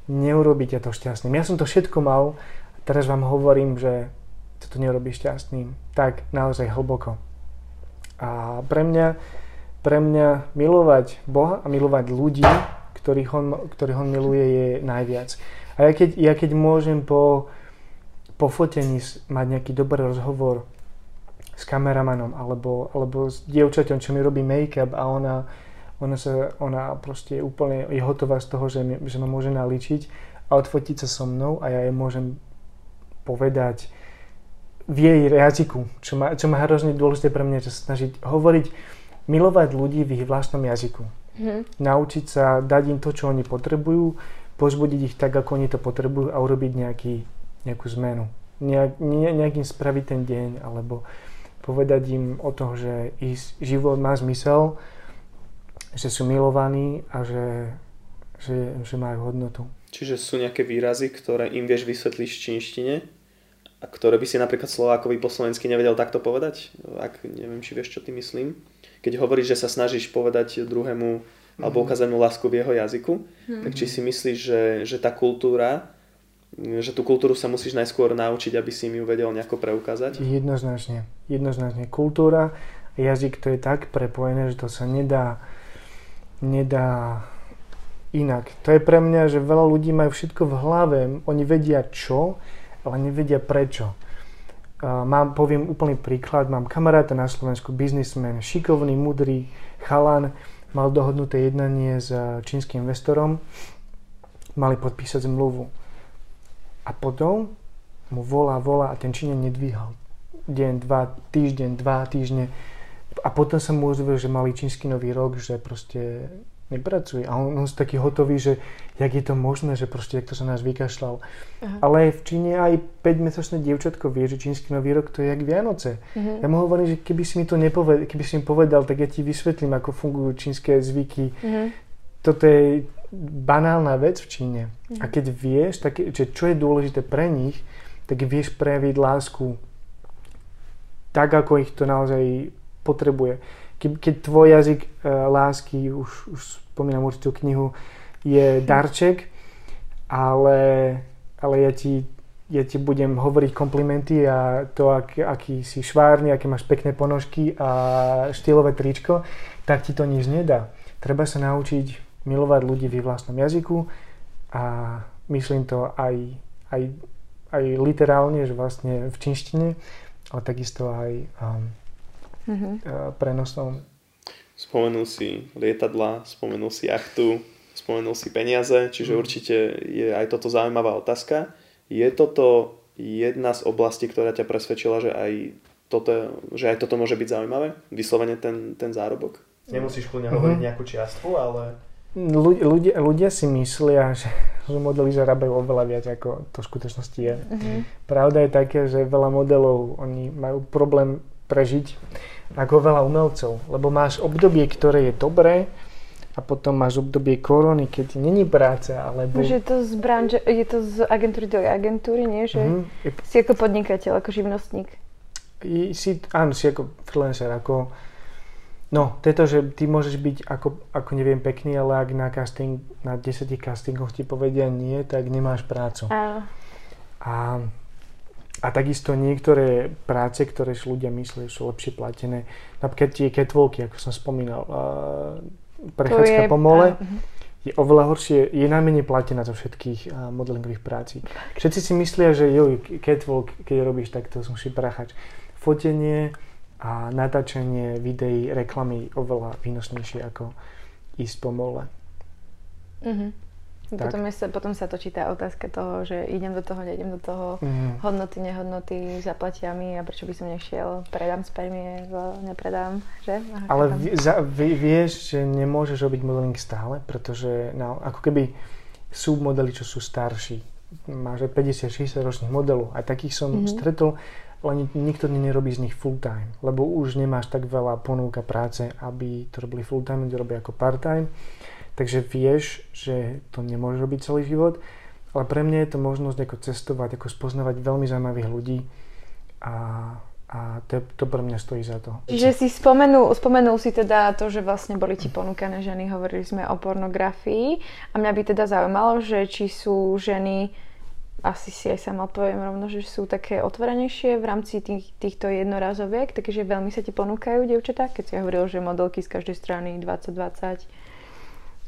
neurobí ťa to šťastným. Ja som to všetko mal a teraz vám hovorím, že toto nerobí šťastným. Tak naozaj hlboko. A pre mňa milovať Boha a milovať ľudí, ktorých on miluje, je najviac. A ja keď môžem po fotení mať nejaký dobrý rozhovor s kameramanom alebo s dievčaťom, čo mi robí make-up a ona proste úplne je hotová z toho, že ma môže naličiť a odfotiť sa so mnou a ja jej môžem povedať v jej jazyku, čo má hrozne dôležité pre mňa, že sa snažiť hovoriť, milovať ľudí v ich vlastnom jazyku. Naučiť sa, dať im to, čo oni potrebujú, pozbudiť ich tak, ako oni to potrebujú a urobiť nejakú zmenu. Nejakým spraviť ten deň, alebo povedať im o tom, že ich život má zmysel, že sú milovaní a že majú hodnotu. Čiže sú nejaké výrazy, ktoré im vieš vysvetliť v čínštine a ktoré by si napríklad Slovákovi po slovensky nevedel takto povedať? Ak neviem, či vieš, čo ty myslím. Keď hovoríš, že sa snažíš povedať druhému alebo ukázať mu lásku v jeho jazyku, tak či si myslíš, že tú kultúru sa musíš najskôr naučiť, aby si mi ju vedel nejako preukázať? Jednoznačne. Kultúra a jazyk, to je tak prepojené, že to sa nedá inak. To je pre mňa, že veľa ľudí majú všetko v hlave, oni vedia čo, ale nevedia prečo. Poviem úplný príklad, mám kamaráta na Slovensku, biznismen, šikovný, mudrý chalan, mal dohodnuté jednanie s čínskym investorom, mali podpísať zmluvu. A potom mu volá a ten Číňan nedvíhal. Dva týždne. A potom sa mu ozval, že mali čínsky nový rok, že proste nepracuje. A on je taký hotový, že jak je to možné, že proste jak to sa nás vykašľal. Aha. Ale v Číne aj 5-mesačné dievčatko vie, že čínsky nový rok to je jak Vianoce. Ja mu hovorím, že keby si mi povedal, tak ja ti vysvetlím, ako fungujú čínske zvyky. Toto je banálna vec v Číne. A keď vieš, tak, čo je dôležité pre nich, tak vieš prejaviť lásku tak, ako ich to naozaj potrebuje. Keď tvoj jazyk lásky, už spomínam určitú knihu, je darček, ale ja ti budem hovoriť komplimenty a to, aký si švárny, aké máš pekné ponožky a štýlové tričko, tak ti to nič nedá. Treba sa naučiť milovať ľudí v vlastnom jazyku a myslím to aj literálne, že vlastne v čínštine, ale takisto aj prenosom. Spomenul si lietadla, spomenul si jachtu, spomenul si peniaze, čiže určite je aj toto zaujímavá otázka. Je toto jedna z oblastí, ktorá ťa presvedčila, že aj toto môže byť zaujímavé? Vyslovene ten zárobok? Nemusíš kľudne hovoriť nejakú čiastku, ale... Ľudia si myslia, že modely zarábajú oveľa viac, ako to v skutočnosti je. Pravda je také, že veľa modelov, oni majú problém prežiť ako veľa umelcov, lebo máš obdobie, ktoré je dobré a potom máš obdobie korony, keď není práca, alebo... Že je to z agentúry do agentúry, nie? Že si ako podnikateľ, ako živnostník. Áno, si ako freelancer, ako... No, to je to, že ty môžeš byť ako neviem pekný, ale ak na casting, na 10 castingoch ti povedia nie, tak nemáš prácu. A takisto niektoré práce, ktoré si ľudia myslia, sú lepšie platené. Napríklad tie catwalky, ako som spomínal, prechádzka po mole, je oveľa horšie, je najmenej platená zo všetkých modelingových prácí. Všetci si myslia, že joj, catwalk, keď robíš takto, som šiprachač. Fotenie a natáčanie videí, reklamy oveľa výnosnejšie ako ísť po mole. Potom sa točí tá otázka toho, že idem do toho, neidem do toho, hodnoty, nehodnoty, zaplatia mi a prečo by som nešiel, predám spermie, nepredám, že? Ale vieš, že nemôžeš robiť modeling stále, pretože ako keby sú modely, čo sú starší. Máš 50-60 ročných modelov, aj takých som stretol, ale nikto nerobí z nich full time, lebo už nemáš tak veľa ponúka práce, aby to robili full time, oni to robia ako part time. Takže vieš, že to nemôžeš robiť celý život, ale pre mňa je to možnosť ako cestovať, ako spoznávať veľmi zaujímavých ľudí a to pre mňa stojí za to. Čiže si spomenul si teda to, že vlastne boli ti ponúkané ženy, hovorili sme o pornografii a mňa by teda zaujímalo, že či sú ženy, asi si aj sama odpoviem rovno, že sú také otvorenejšie v rámci týchto jednorazoviek, takže veľmi sa ti ponúkajú dievčatá, keď si hovoril, že modelky z každej strany 20-20.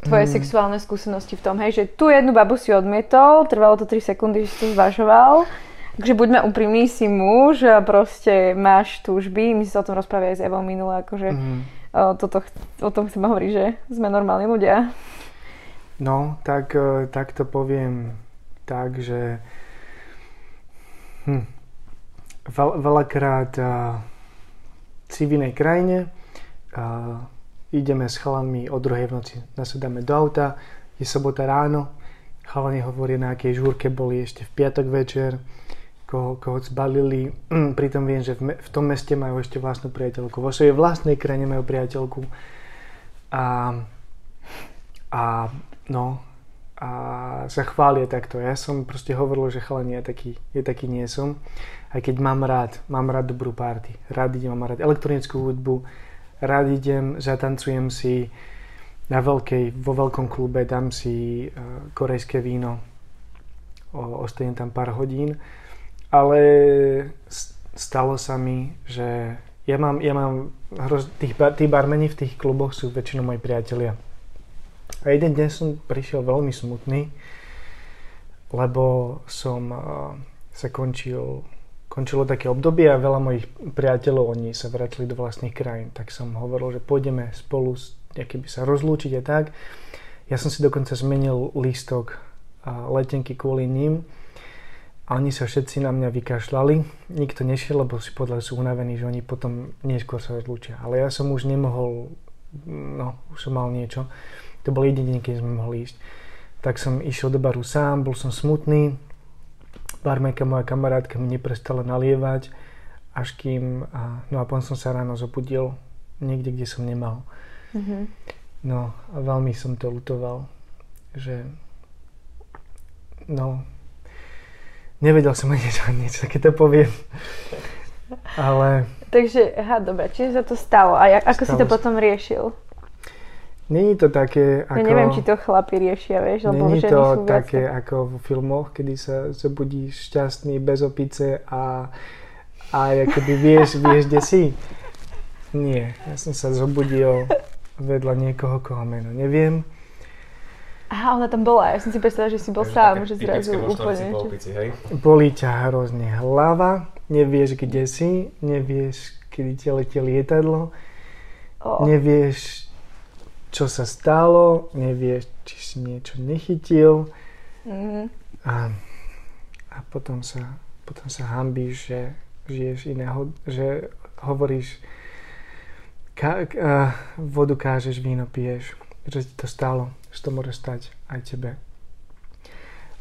Tvoje sexuálne skúsenosti v tom, hej, že tú jednu babu si odmietol, trvalo to 3 sekundy, že si to zvažoval. Takže buďme úprimní, si muž, proste máš túžby. My si o tom rozprávali aj s Evou minule, akože o tom chcem hovoriť, že sme normálni ľudia. No, tak to poviem. Takže veľakrát si v inej krajine, ideme s chalami o 2:00 v noci, nasedáme do auta, je sobota ráno, chalani hovoria, na akej žúrke boli ešte v piatok večer, koho zbalili, pritom viem, že v tom meste majú ešte vlastnú priateľku, vo svojej vlastnej krajine majú priateľku a sa chvália takto. Ja som proste hovoril, že chalani, ja taký nie som. Aj keď mám rád dobrú party, mám rád elektronickú hudbu, rád idem, zatancujem si vo veľkom klube, dám si korejské víno, ostanem tam pár hodín, ale stalo sa mi, že tí barmeni v tých kluboch sú väčšinou moji priatelia. A jeden deň som prišiel veľmi smutný, lebo končilo také obdobie a veľa mojich priateľov, oni sa vrátili do vlastných krajín. Tak som hovoril, že pôjdeme spolu sa rozlúčiť a tak. Ja som si dokonca zmenil lístok a letenky kvôli ním a oni sa všetci na mňa vykašľali. Nikto nešiel, lebo si podľa sú unavení, že oni potom neskôr sa rozlúčia. Ale ja som už nemohol, už som mal niečo. To bol jediný deň, keď sme mohli ísť. Tak som išiel do baru sám, bol som smutný. Barmenka, moja kamarátka, mi neprestala nalievať, až kým... A potom som sa ráno zobudil niekde, kde som nemal. No a veľmi som to ľutoval, že... Nevedel som ani niečo, keď to poviem. Ale... Takže, dobre, čiže sa to stalo. A ako si to potom riešil? Není to také ako... Ja neviem, či to chlapi riešia, vieš, lebo ženy sú viac... Není to také ako v filmoch, kedy sa zobudíš šťastný, bez opice a akoby vieš, kde si. Nie, ja som sa zobudil vedľa niekoho, koho meno neviem. Ona tam bola, ja som si predstavila, že si bol sám, že zrazu úplne... Bolí ťa hrozne hlava, nevieš, kde si, nevieš, kedy ti letie lietadlo, nevieš... čo sa stalo, nevieš, či si niečo nechytil a potom sa hanbíš, že žiješ iného, že hovoríš, vodu kážeš, víno piješ, že ti to stalo, že to môže stať aj tebe.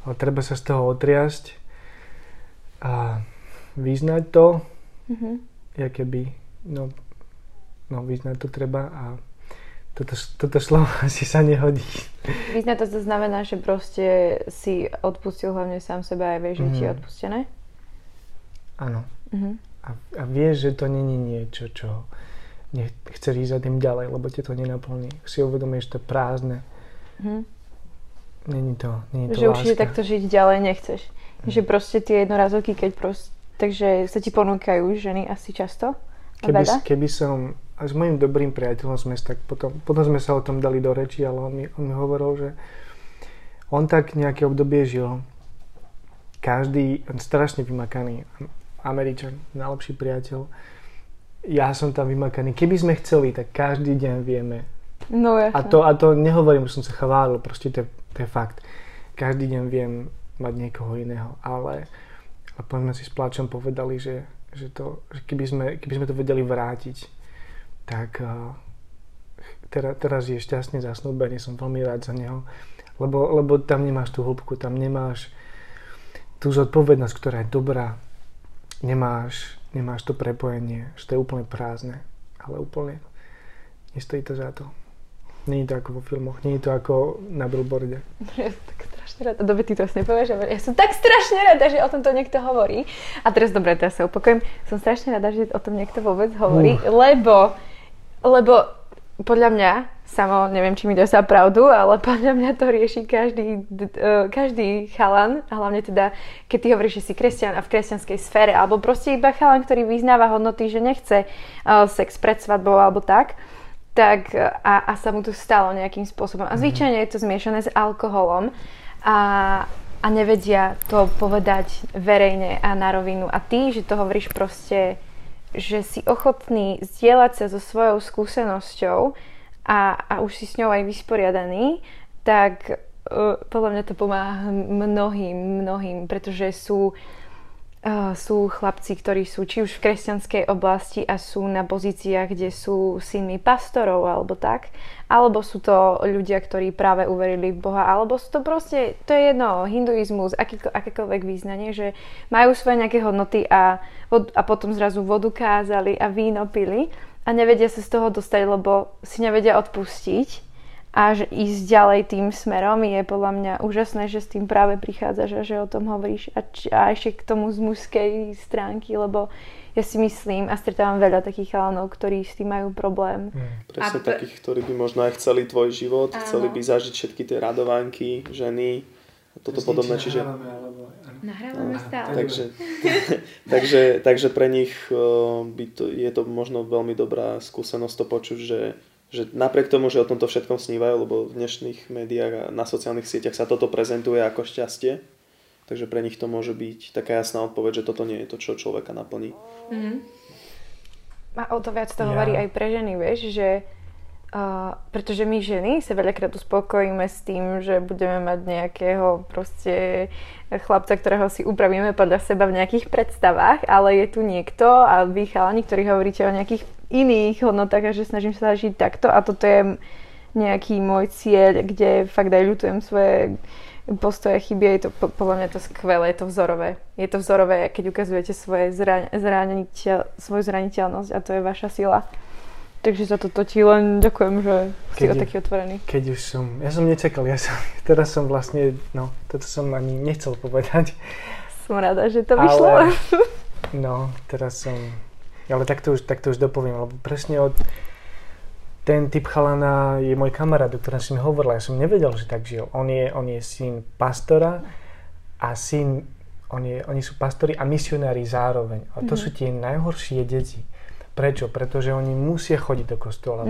Ale treba sa z toho otriasť a vyznať to, vyznať to treba a Toto slovo asi sa nehodí. Vyznať to znamená, že proste si odpustil hlavne sám seba a vieš, že ti je odpustené? Áno. A vieš, že to není niečo, čo nechceš ísť za tým ďalej, lebo ti to nenaplní. Už si uvedomíš, že to je prázdne. Mm. Není to láska. Že určite takto žiť ďalej nechceš. Mm. Že proste tie jednorazovky, keď proste, takže sa ti ponúkajú ženy asi často? Keby som, a s mojím dobrým priateľom sme tak potom sme sa o tom dali do reči, ale on mi hovoril, že on tak nejaké obdobie žil. Každý, strašne vymakaný Američan, najlepší priateľ. Ja som tam vymakaný. Keby sme chceli, tak každý deň vieme. No, ja a to nehovorím, že som sa chválil, proste to je fakt. Každý deň viem mať niekoho iného, ale poďme si s pláčom povedali, že keby sme to vedeli vrátiť, tak teraz je šťastne zasnúbený, som veľmi rád za neho, lebo tam nemáš tú hĺbku, tam nemáš tú zodpovednosť, ktorá je dobrá, nemáš to prepojenie, že to je úplne prázdne, ale úplne nestojí to za to. Nie je to ako vo filmoch, nie je to ako na billboarde. Ja som tak strašne rada, dobre, ty to asi nepovieš, ale ja som tak strašne rada, že o tom to niekto hovorí. A teraz, dobre, teraz sa upokojím, som strašne rada, že o tom niekto vôbec hovorí, lebo podľa mňa, Samo, neviem, či mi dosá pravdu, ale podľa mňa to rieši každý chalan, a hlavne teda, keď ty hovoríš, že si kresťan a v kresťanskej sfére, alebo proste iba chalan, ktorý vyznáva hodnoty, že nechce sex pred svadbou alebo tak a sa mu to stalo nejakým spôsobom. A zvyčajne je to zmiešané s alkoholom a nevedia to povedať verejne a na rovinu. A ty, že to hovoríš proste, že si ochotný zdieľať sa so svojou skúsenosťou a už si s ňou aj vysporiadaný, tak podľa mňa to pomáha mnohým, pretože sú chlapci, ktorí sú či už v kresťanskej oblasti a sú na pozíciách, kde sú synmi pastorov alebo tak, alebo sú to ľudia, ktorí práve uverili v Boha, alebo sú to proste, to je jedno, hinduizmus, akékoľvek význanie, že majú svoje nejaké hodnoty a potom zrazu vodu kázali a víno pili a nevedia sa z toho dostať, lebo si nevedia odpustiť a že ísť ďalej tým smerom je podľa mňa úžasné, že s tým práve prichádzaš a že o tom hovoríš a ešte k tomu z mužskej stránky, lebo ja si myslím a stretávam veľa takých chalanov, ktorí s tým majú problém. Presne takých, ktorí by možno aj chceli tvoj život, áno. Chceli by zažiť všetky tie radovánky, ženy a toto podobné. Čiže nahrávame stále. Takže pre nich je to možno veľmi dobrá skúsenosť to počuť, že napriek tomu, že o tomto všetkom snívajú, lebo v dnešných médiách a na sociálnych sieťach sa toto prezentuje ako šťastie. Takže pre nich to môže byť taká jasná odpoveď, že toto nie je to, čo človeka naplní. Mm-hmm. A o to viac to hovorí aj pre ženy, vieš, že pretože my ženy sa veľakrát uspokojíme s tým, že budeme mať nejakého proste chlapca, ktorého si upravíme podľa seba v nejakých predstavách, ale je tu niekto a vy chalani, ktorí hovoríte o nejakých iných hodnotách a že snažím sa žiť takto a toto je nejaký môj cieľ, kde fakt aj ľutujem svoje postoje, chyby, je to podľa mňa to skvelé, je to vzorové. Je to vzorové, keď ukazujete svoju zraniteľnosť a to je vaša sila. Takže za toto ti len ďakujem, že si taký otvorený. Keď už som... Ja som nečakal, teraz som vlastne... No, toto som ani nechcel povedať. Som rada, že to vyšlo. Ale, no, teraz som... Ale takto už dopoviem, lebo presne ten typ chalana je môj kamarát, o ktorom si mi hovorila. Ja som nevedel, že tak žil. On je syn pastora a syn... Oni sú pastori a misionári zároveň. A to sú tie najhoršie deti. Prečo? Pretože oni musia chodiť do kostola,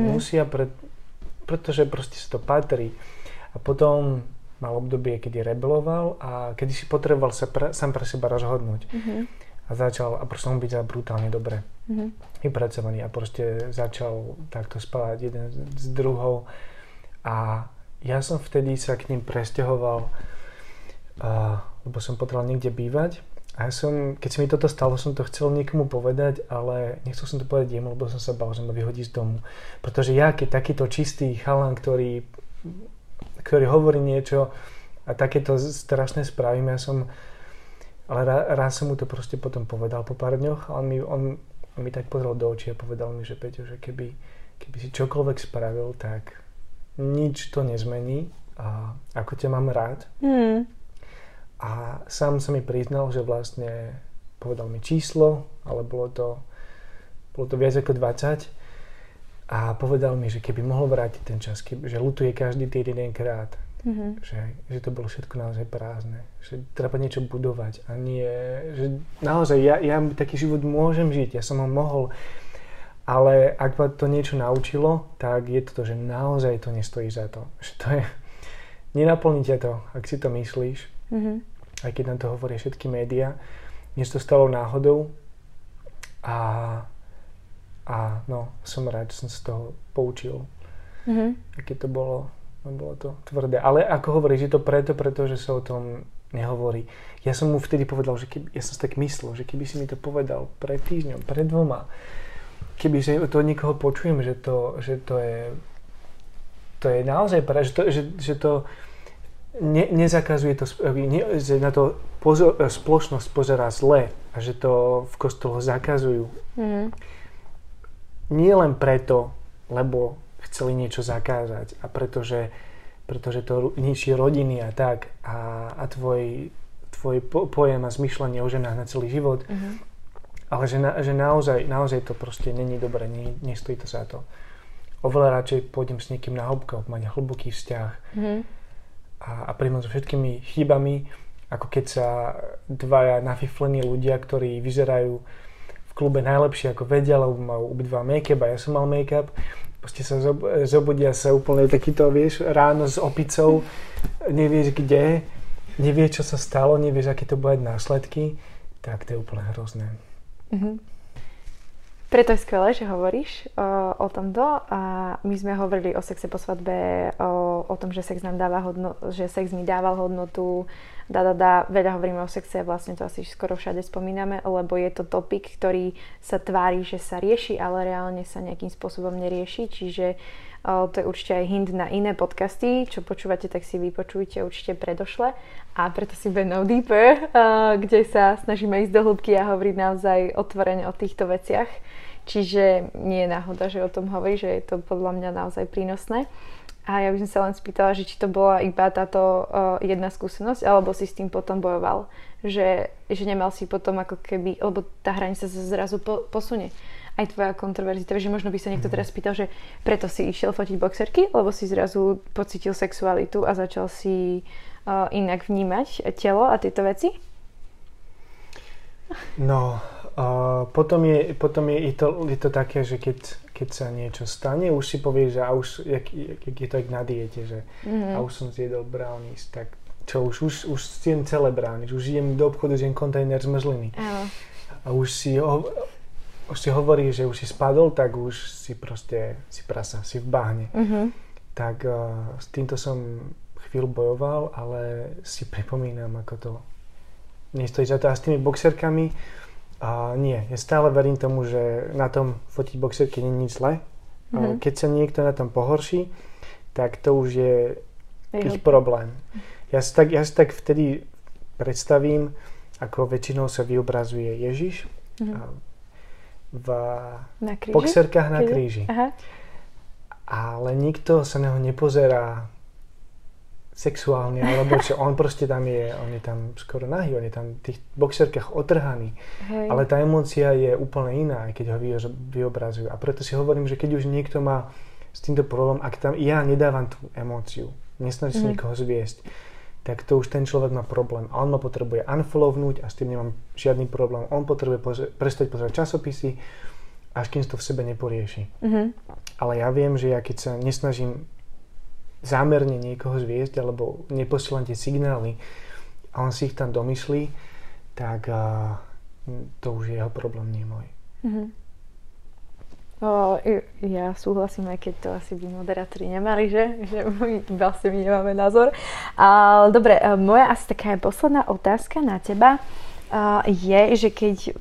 pretože proste sa to patrí. A potom mal obdobie, kedy rebeloval a kedy si potreboval sa sám pre seba rozhodnúť. A začal, a proste on byť brutálne dobre vypracovaný a proste začal takto spávať jeden s druhou. A ja som vtedy sa k ním presťahoval, lebo som potreboval niekde bývať. A ja som, keď sa mi toto stalo, som to chcel niekomu povedať, ale nechcel som to povedať jemu, lebo som sa bál, že ma vyhodí z domu. Pretože ja, keď takýto čistý chalan, ktorý hovorí niečo a takéto strašné správim, ale raz som mu to proste potom povedal po pár dňoch a on mi tak pozrel do očí a povedal mi, že Peťo, že keby si čokoľvek spravil, tak nič to nezmení a ako ťa mám rád. A sám sa mi priznal, že vlastne povedal mi číslo, ale bolo to viac ako 20 A povedal mi, že keby mohol vrátiť ten čas, že lutuje každý týden jedenkrát, že to bolo všetko naozaj prázdne, že treba niečo budovať a nie, že naozaj ja taký život môžem žiť, ja som ho mohol, ale ak ma to niečo naučilo, tak je to, že naozaj to nestojí za to, že to je, nenaplní ťa to, ak si to myslíš, aj keď nám to hovoria všetky médiá, niečo to stalo náhodou a no, som rád, že som sa z toho poučil. Aké to bolo, no bolo to tvrdé. Ale ako hovoríš, je to pretože sa o tom nehovorí. Ja som mu vtedy povedal, že ja som si tak myslel, že keby si mi to povedal pred týždňom, pred dvoma, keby si to od niekoho počujem, že to je naozaj pravda, že na to spoločnosť pozerá zle a že to v kostoloch zakazujú. Nie len preto, lebo chceli niečo zakázať a pretože to ničí rodiny a tak a tvoj pojem a zmyšľanie o ženách na celý život, ale že naozaj to proste není dobré, nestojí to za to. Oveľa radšej pôjdem s niekým na hĺbku, mať hlboký vzťah a príjmem so všetkými chybami, ako keď sa dvaja nafiflení ľudia, ktorí vyzerajú klube najlepšie ako vedia, lebo mal obidva make-up a ja som mal make-up. Proste sa zobudia sa úplne takýto, vieš, ráno s opicou, nevieš kde, nevieš čo sa stalo, nevieš aké to bude následky, tak to je úplne hrozné. Preto je skvelé, že hovoríš o tomto a my sme hovorili o sexe po svadbe, o tom, že sex nám dáva hodnotu, že sex mi dával hodnotu, veľa hovoríme o sexe, vlastne to asi skoro všade spomíname, lebo je to topik, ktorý sa tvári, že sa rieši, ale reálne sa nejakým spôsobom nerieši, čiže to je určite aj hint na iné podcasty, čo počúvate, tak si vypočujte určite predošle a preto si Go Deeper, kde sa snažíme ísť do hĺbky a hovoriť naozaj otvorene o týchto veciach, čiže nie je náhoda, že o tom hovorí, že je to podľa mňa naozaj prínosné. A ja by som sa len spýtala, že či to bola iba táto jedna skúsenosť, alebo si s tým potom bojoval, že nemal si potom ako keby, lebo tá hranica sa zrazu posunie. Aj tvoja kontroverzita, že možno by sa niekto teraz spýtal, že preto si išiel fotiť boxerky, lebo si zrazu pocítil sexualitu a začal si inak vnímať telo a tieto veci? No, potom je to také, že keď sa niečo stane, už si povieš, že a už, jak je to jak na diete, že a už som zjedol brownies, tak čo, už jem celé brownies, už idem do obchodu, jem kontajner zmrzliny. A už si hovorí, že už si spadol, tak už si proste, si prasa, si v bahne. Tak s týmto som chvíľu bojoval, ale si pripomínam, ako to nestojí za to. A s tými boxerkami, nie, ja stále verím tomu, že na tom fotiť boxerky nie je nič zle. Keď sa niekto na tom pohorší, tak to už je ich problém. Ja si tak vtedy predstavím, ako väčšinou sa vyobrazuje Ježiš, v boxerkách na kríži. Ale nikto sa neho nepozerá sexuálne, alebo čo, on proste tam je, on je tam skoro nahý, on je tam v tých boxerkách otrhaný. Ale tá emócia je úplne iná, aj keď ho vyobrazujú. A preto si hovorím, že keď už niekto má s týmto problém, ak tam ja nedávam tú emóciu, nesnažím sa nikoho zviesť, tak to už ten človek má problém. A on ma potrebuje unfollownúť a s tým nemám žiadny problém. On potrebuje prestať pozerať časopisy, až kým to v sebe neporieši. Ale ja viem, že ja keď sa nesnažím zámerne niekoho zviesť, alebo neposielam tie signály a on si ich tam domyslí, tak to už je jeho problém, nie môj. Ja súhlasím, aj keď to asi by moderátori nemali, že my vlastne my nemáme názor. Dobre, moja asi taká posledná otázka na teba je, že keď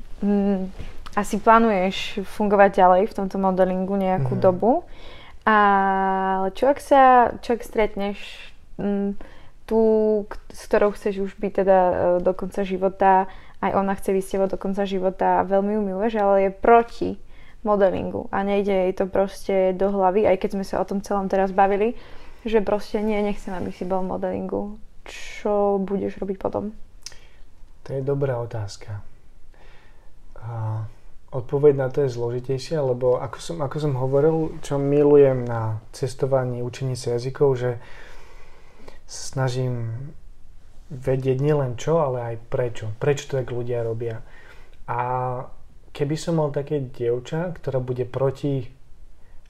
asi plánuješ fungovať ďalej v tomto modelingu nejakú dobu, ale čo ak stretneš tú, s ktorou chceš už byť teda do konca života, aj ona chce byť s tebou do konca života, veľmi ju miluješ, ale je proti modelingu a nejde jej to proste do hlavy, aj keď sme sa o tom celom teraz bavili, že proste nechcem, aby si bol v modelingu. Čo budeš robiť potom? To je dobrá otázka. O Odpoveď na to je zložitejšia, lebo ako som hovoril, čo milujem na cestovaní, učení sa jazykov, že snažím vedieť nielen čo, ale aj prečo. Prečo to tak ľudia robia. A keby som mal také dievča, ktorá bude proti,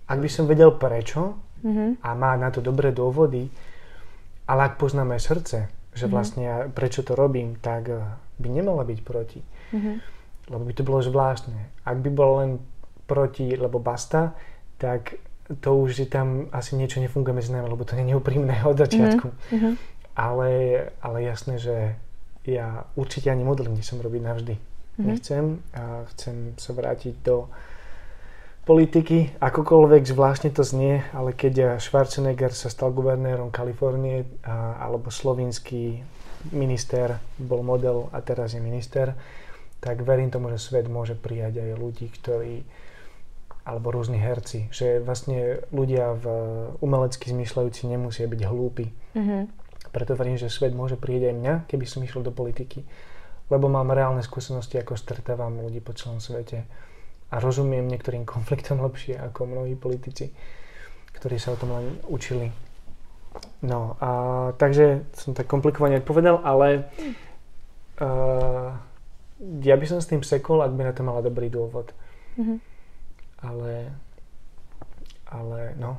ak by som vedel prečo a má na to dobré dôvody, ale ak poznáme srdce, že vlastne ja prečo to robím, tak by nemala byť proti. Lebo by to bolo zvláštne. Ak by bolo len proti, lebo basta, tak to už je tam asi niečo nefunguje medzi nami, lebo to nie je neúprimné od začiatku. Ale jasné, že ja určite ani model nechcem robiť navždy. Nechcem. A chcem sa vrátiť do politiky. Akokoľvek zvláštne to znie, ale keď Schwarzenegger sa stal guvernérom Kalifornie, alebo slovinský minister bol model a teraz je minister, tak verím tomu, že svet môže prijať aj ľudí, ktorí, alebo rôzni herci, že vlastne ľudia v umelecky zmyšľajúci nemusia byť hlúpi. Preto verím, že svet môže prijať aj mňa, keby som išiel do politiky. Lebo mám reálne skúsenosti, ako stretávam ľudí po celom svete a rozumiem niektorým konfliktom lepšie ako mnohí politici, ktorí sa o tom len učili. No a takže som tak komplikovane odpovedal, ale ja by som s tým sekol, ak by na to mala dobrý dôvod. Ale no,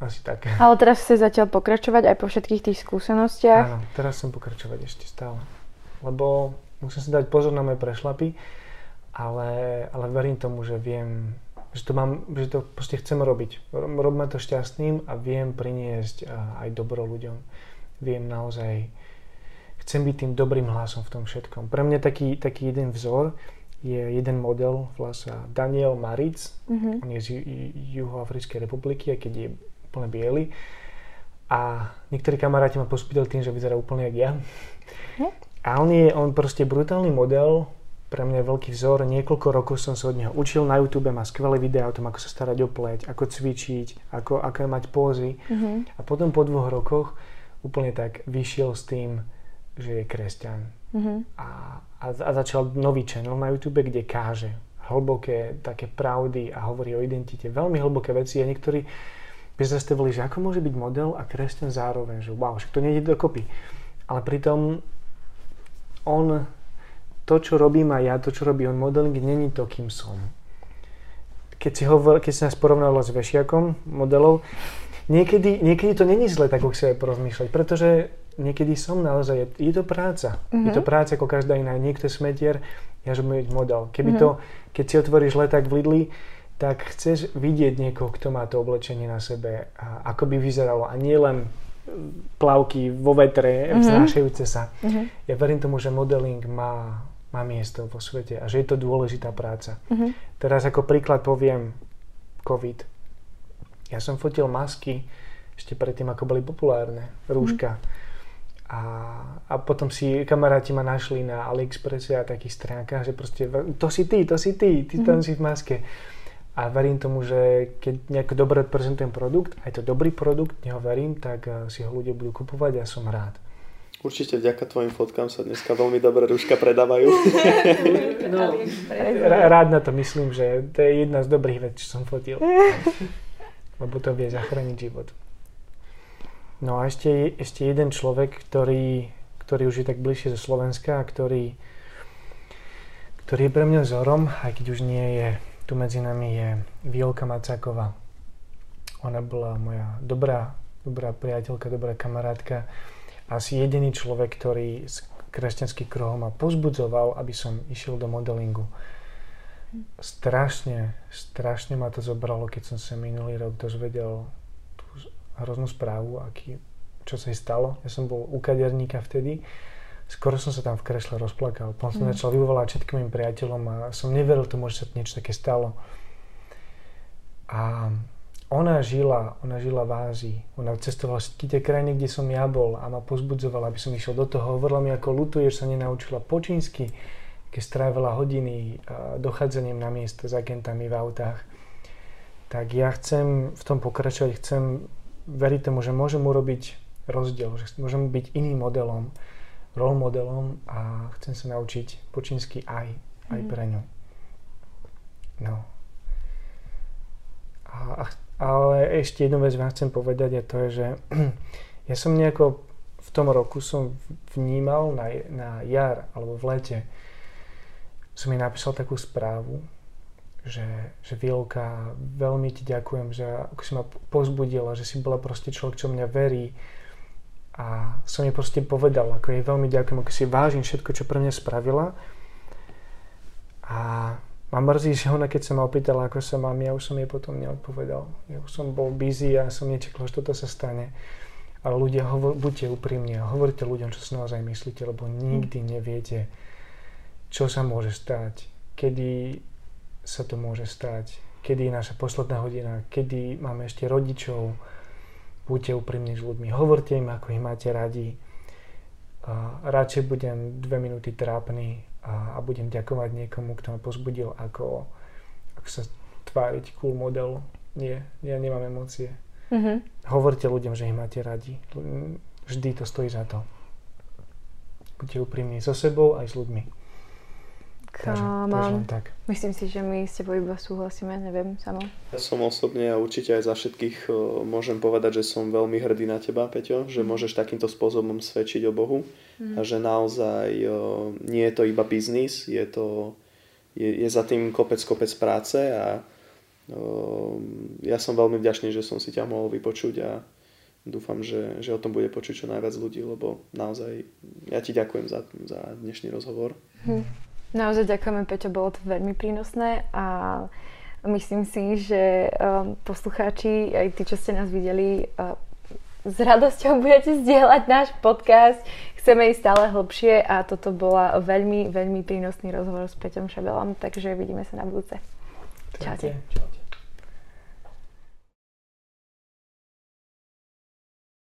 asi tak. Ale teraz si zatiaľ pokračovať aj po všetkých tých skúsenostiach? Áno, teraz som pokračovať ešte stále. Lebo musím si dať pozor na moje prešlapy, ale verím tomu, že viem, že to proste chcem robiť. Robím to šťastným a viem priniesť aj dobro ľuďom. Viem naozaj... Chcem byť tým dobrým hlasom v tom všetkom. Pre mňa taký jeden vzor je jeden model vlasa Daniel Maric. On je z Juhoafrickej republiky, aj keď je úplne biely. A niektorí kamaráti ma pospýtali tým, že vyzerá úplne jak ja. A on proste brutálny model, pre mňa je veľký vzor. Niekoľko rokov som sa od neho učil. Na YouTube má skvelé videá o tom, ako sa starať o pleť, ako cvičiť, ako mať pózy. A potom po 2 rokoch úplne tak vyšiel s tým, že je kresťan. A začal nový channel na YouTube, kde káže hlboké také pravdy a hovorí o identite, veľmi hlboké veci a niektorí by zastavili, že ako môže byť model a kresťan zároveň, že wow, však to nejde dokopy. Ale pritom on, to čo robím a ja, to čo robí on modeling, není to, kým som. Keď si nás porovnalo s vešiakom modelov, niekedy to není zle tak o sebe porozmýšľať, pretože niekedy som naozaj, je to práca. Je to práca ako každá iná. Niekto je smetier, ja žem byť model. Keď si otvoríš leták v Lidli, tak chceš vidieť niekoho, kto má to oblečenie na sebe. A ako by vyzeralo. A nie len plavky vo vetre, vznášajúce sa. Ja verím tomu, že modeling má miesto vo svete a že je to dôležitá práca. Teraz ako príklad poviem COVID. Ja som fotil masky ešte predtým, ako boli populárne. Rúška. A potom si kamaráti ma našli na AliExpresse a takých stránkach, že proste to si ty tam si v maske. A verím tomu, že keď nejako dobre prezentujem produkt, aj to dobrý produkt, neho verím, tak si ho ľudia budú kupovať a som rád. Určite vďaka tvojim fotkám sa dneska veľmi dobré rúška predávajú. No, rád na to myslím, že to je jedna z dobrých vecí, čo som fotil. Lebo to vie zachrániť život. No a ešte jeden človek, ktorý už je tak bližšie zo Slovenska a ktorý je pre mňa vzorom, aj keď už nie je tu medzi nami, je Violka Macáková. Ona bola moja dobrá priateľka, dobrá kamarátka. Asi jediný človek, ktorý z kresťanských kruhov ma pozbudzoval, aby som išiel do modelingu. Strašne ma to zobralo, keď som sa minulý rok dozvedel hroznú správu, čo sa jej stalo. Ja som bol u kaderníka vtedy. Skoro som sa tam v kresle rozplakal. Potom som začal vyvolávať všetkým mojim priateľom a som neveril tomu, že sa niečo také stalo. A ona žila v Ázii. Ona cestovala všetky tie krajiny, kde som ja bol a ma pozbudzovala, aby som išiel do toho. Hovorila mi, ako ľutuje, že sa nenaučila po čínsky, keď strávila hodiny dochádzaním na miesto s agentami v autách. Tak ja chcem v tom pokračovať, veriť tomu, že môžem urobiť rozdiel, že môžem byť iným modelom, role modelom a chcem sa naučiť po čínsky aj pre ňu. ešte jednu vec vám chcem povedať a to je, že ja som nejako v tom roku som vnímal na jar alebo v lete som mi napísal takú správu, že Vielka, veľmi ti ďakujem, že ako si ma pozbudila, že si bola proste človek, čo mňa verí a som jej proste povedal, ako jej veľmi ďakujem, ako si vážim všetko, čo pre mňa spravila a ma mrzí, že ona keď sa ma opýtala, ako sa mám, ja už som jej potom neodpovedal. Ja už som bol busy a som nečakal, že toto sa stane. Ale ľudia, buďte úprimní a hovorte ľuďom, čo si naozaj myslíte, lebo nikdy neviete, čo sa môže stať, kedy sa to môže stať, kedy je naša posledná hodina, kedy máme ešte rodičov. Buďte úprimní s ľuďmi, hovorte im, ako ich máte radi. Radšej budem 2 minúty trápny a budem ďakovať niekomu, kto ma pozbudil, ako sa tváriť cool model. Nie, ja nemám emócie. Mm-hmm. Hovorte ľuďom, že ich máte radi. Vždy to stojí za to. Buďte úprimní so sebou aj s ľuďmi. Tak. Myslím si, že my s tebou iba súhlasíme, neviem, Samo. Ja som osobne a určite aj za všetkých môžem povedať, že som veľmi hrdý na teba, Peťo, že môžeš takýmto spôsobom svedčiť o Bohu a že naozaj nie je to iba biznis, je za tým kopec práce a ja som veľmi vďačný, že som si ťa mohol vypočuť a dúfam, že o tom bude počuť čo najviac ľudí, lebo naozaj ja ti ďakujem za dnešný rozhovor. Naozaj ďakujeme, Peťo, bolo to veľmi prínosné a myslím si, že poslucháči, aj tí, čo ste nás videli, s radosťou budete zdieľať náš podcast. Chceme ísť stále hlbšie a toto bola veľmi, veľmi prínosný rozhovor s Peťom Šepelom, takže vidíme sa na budúce. Čaute.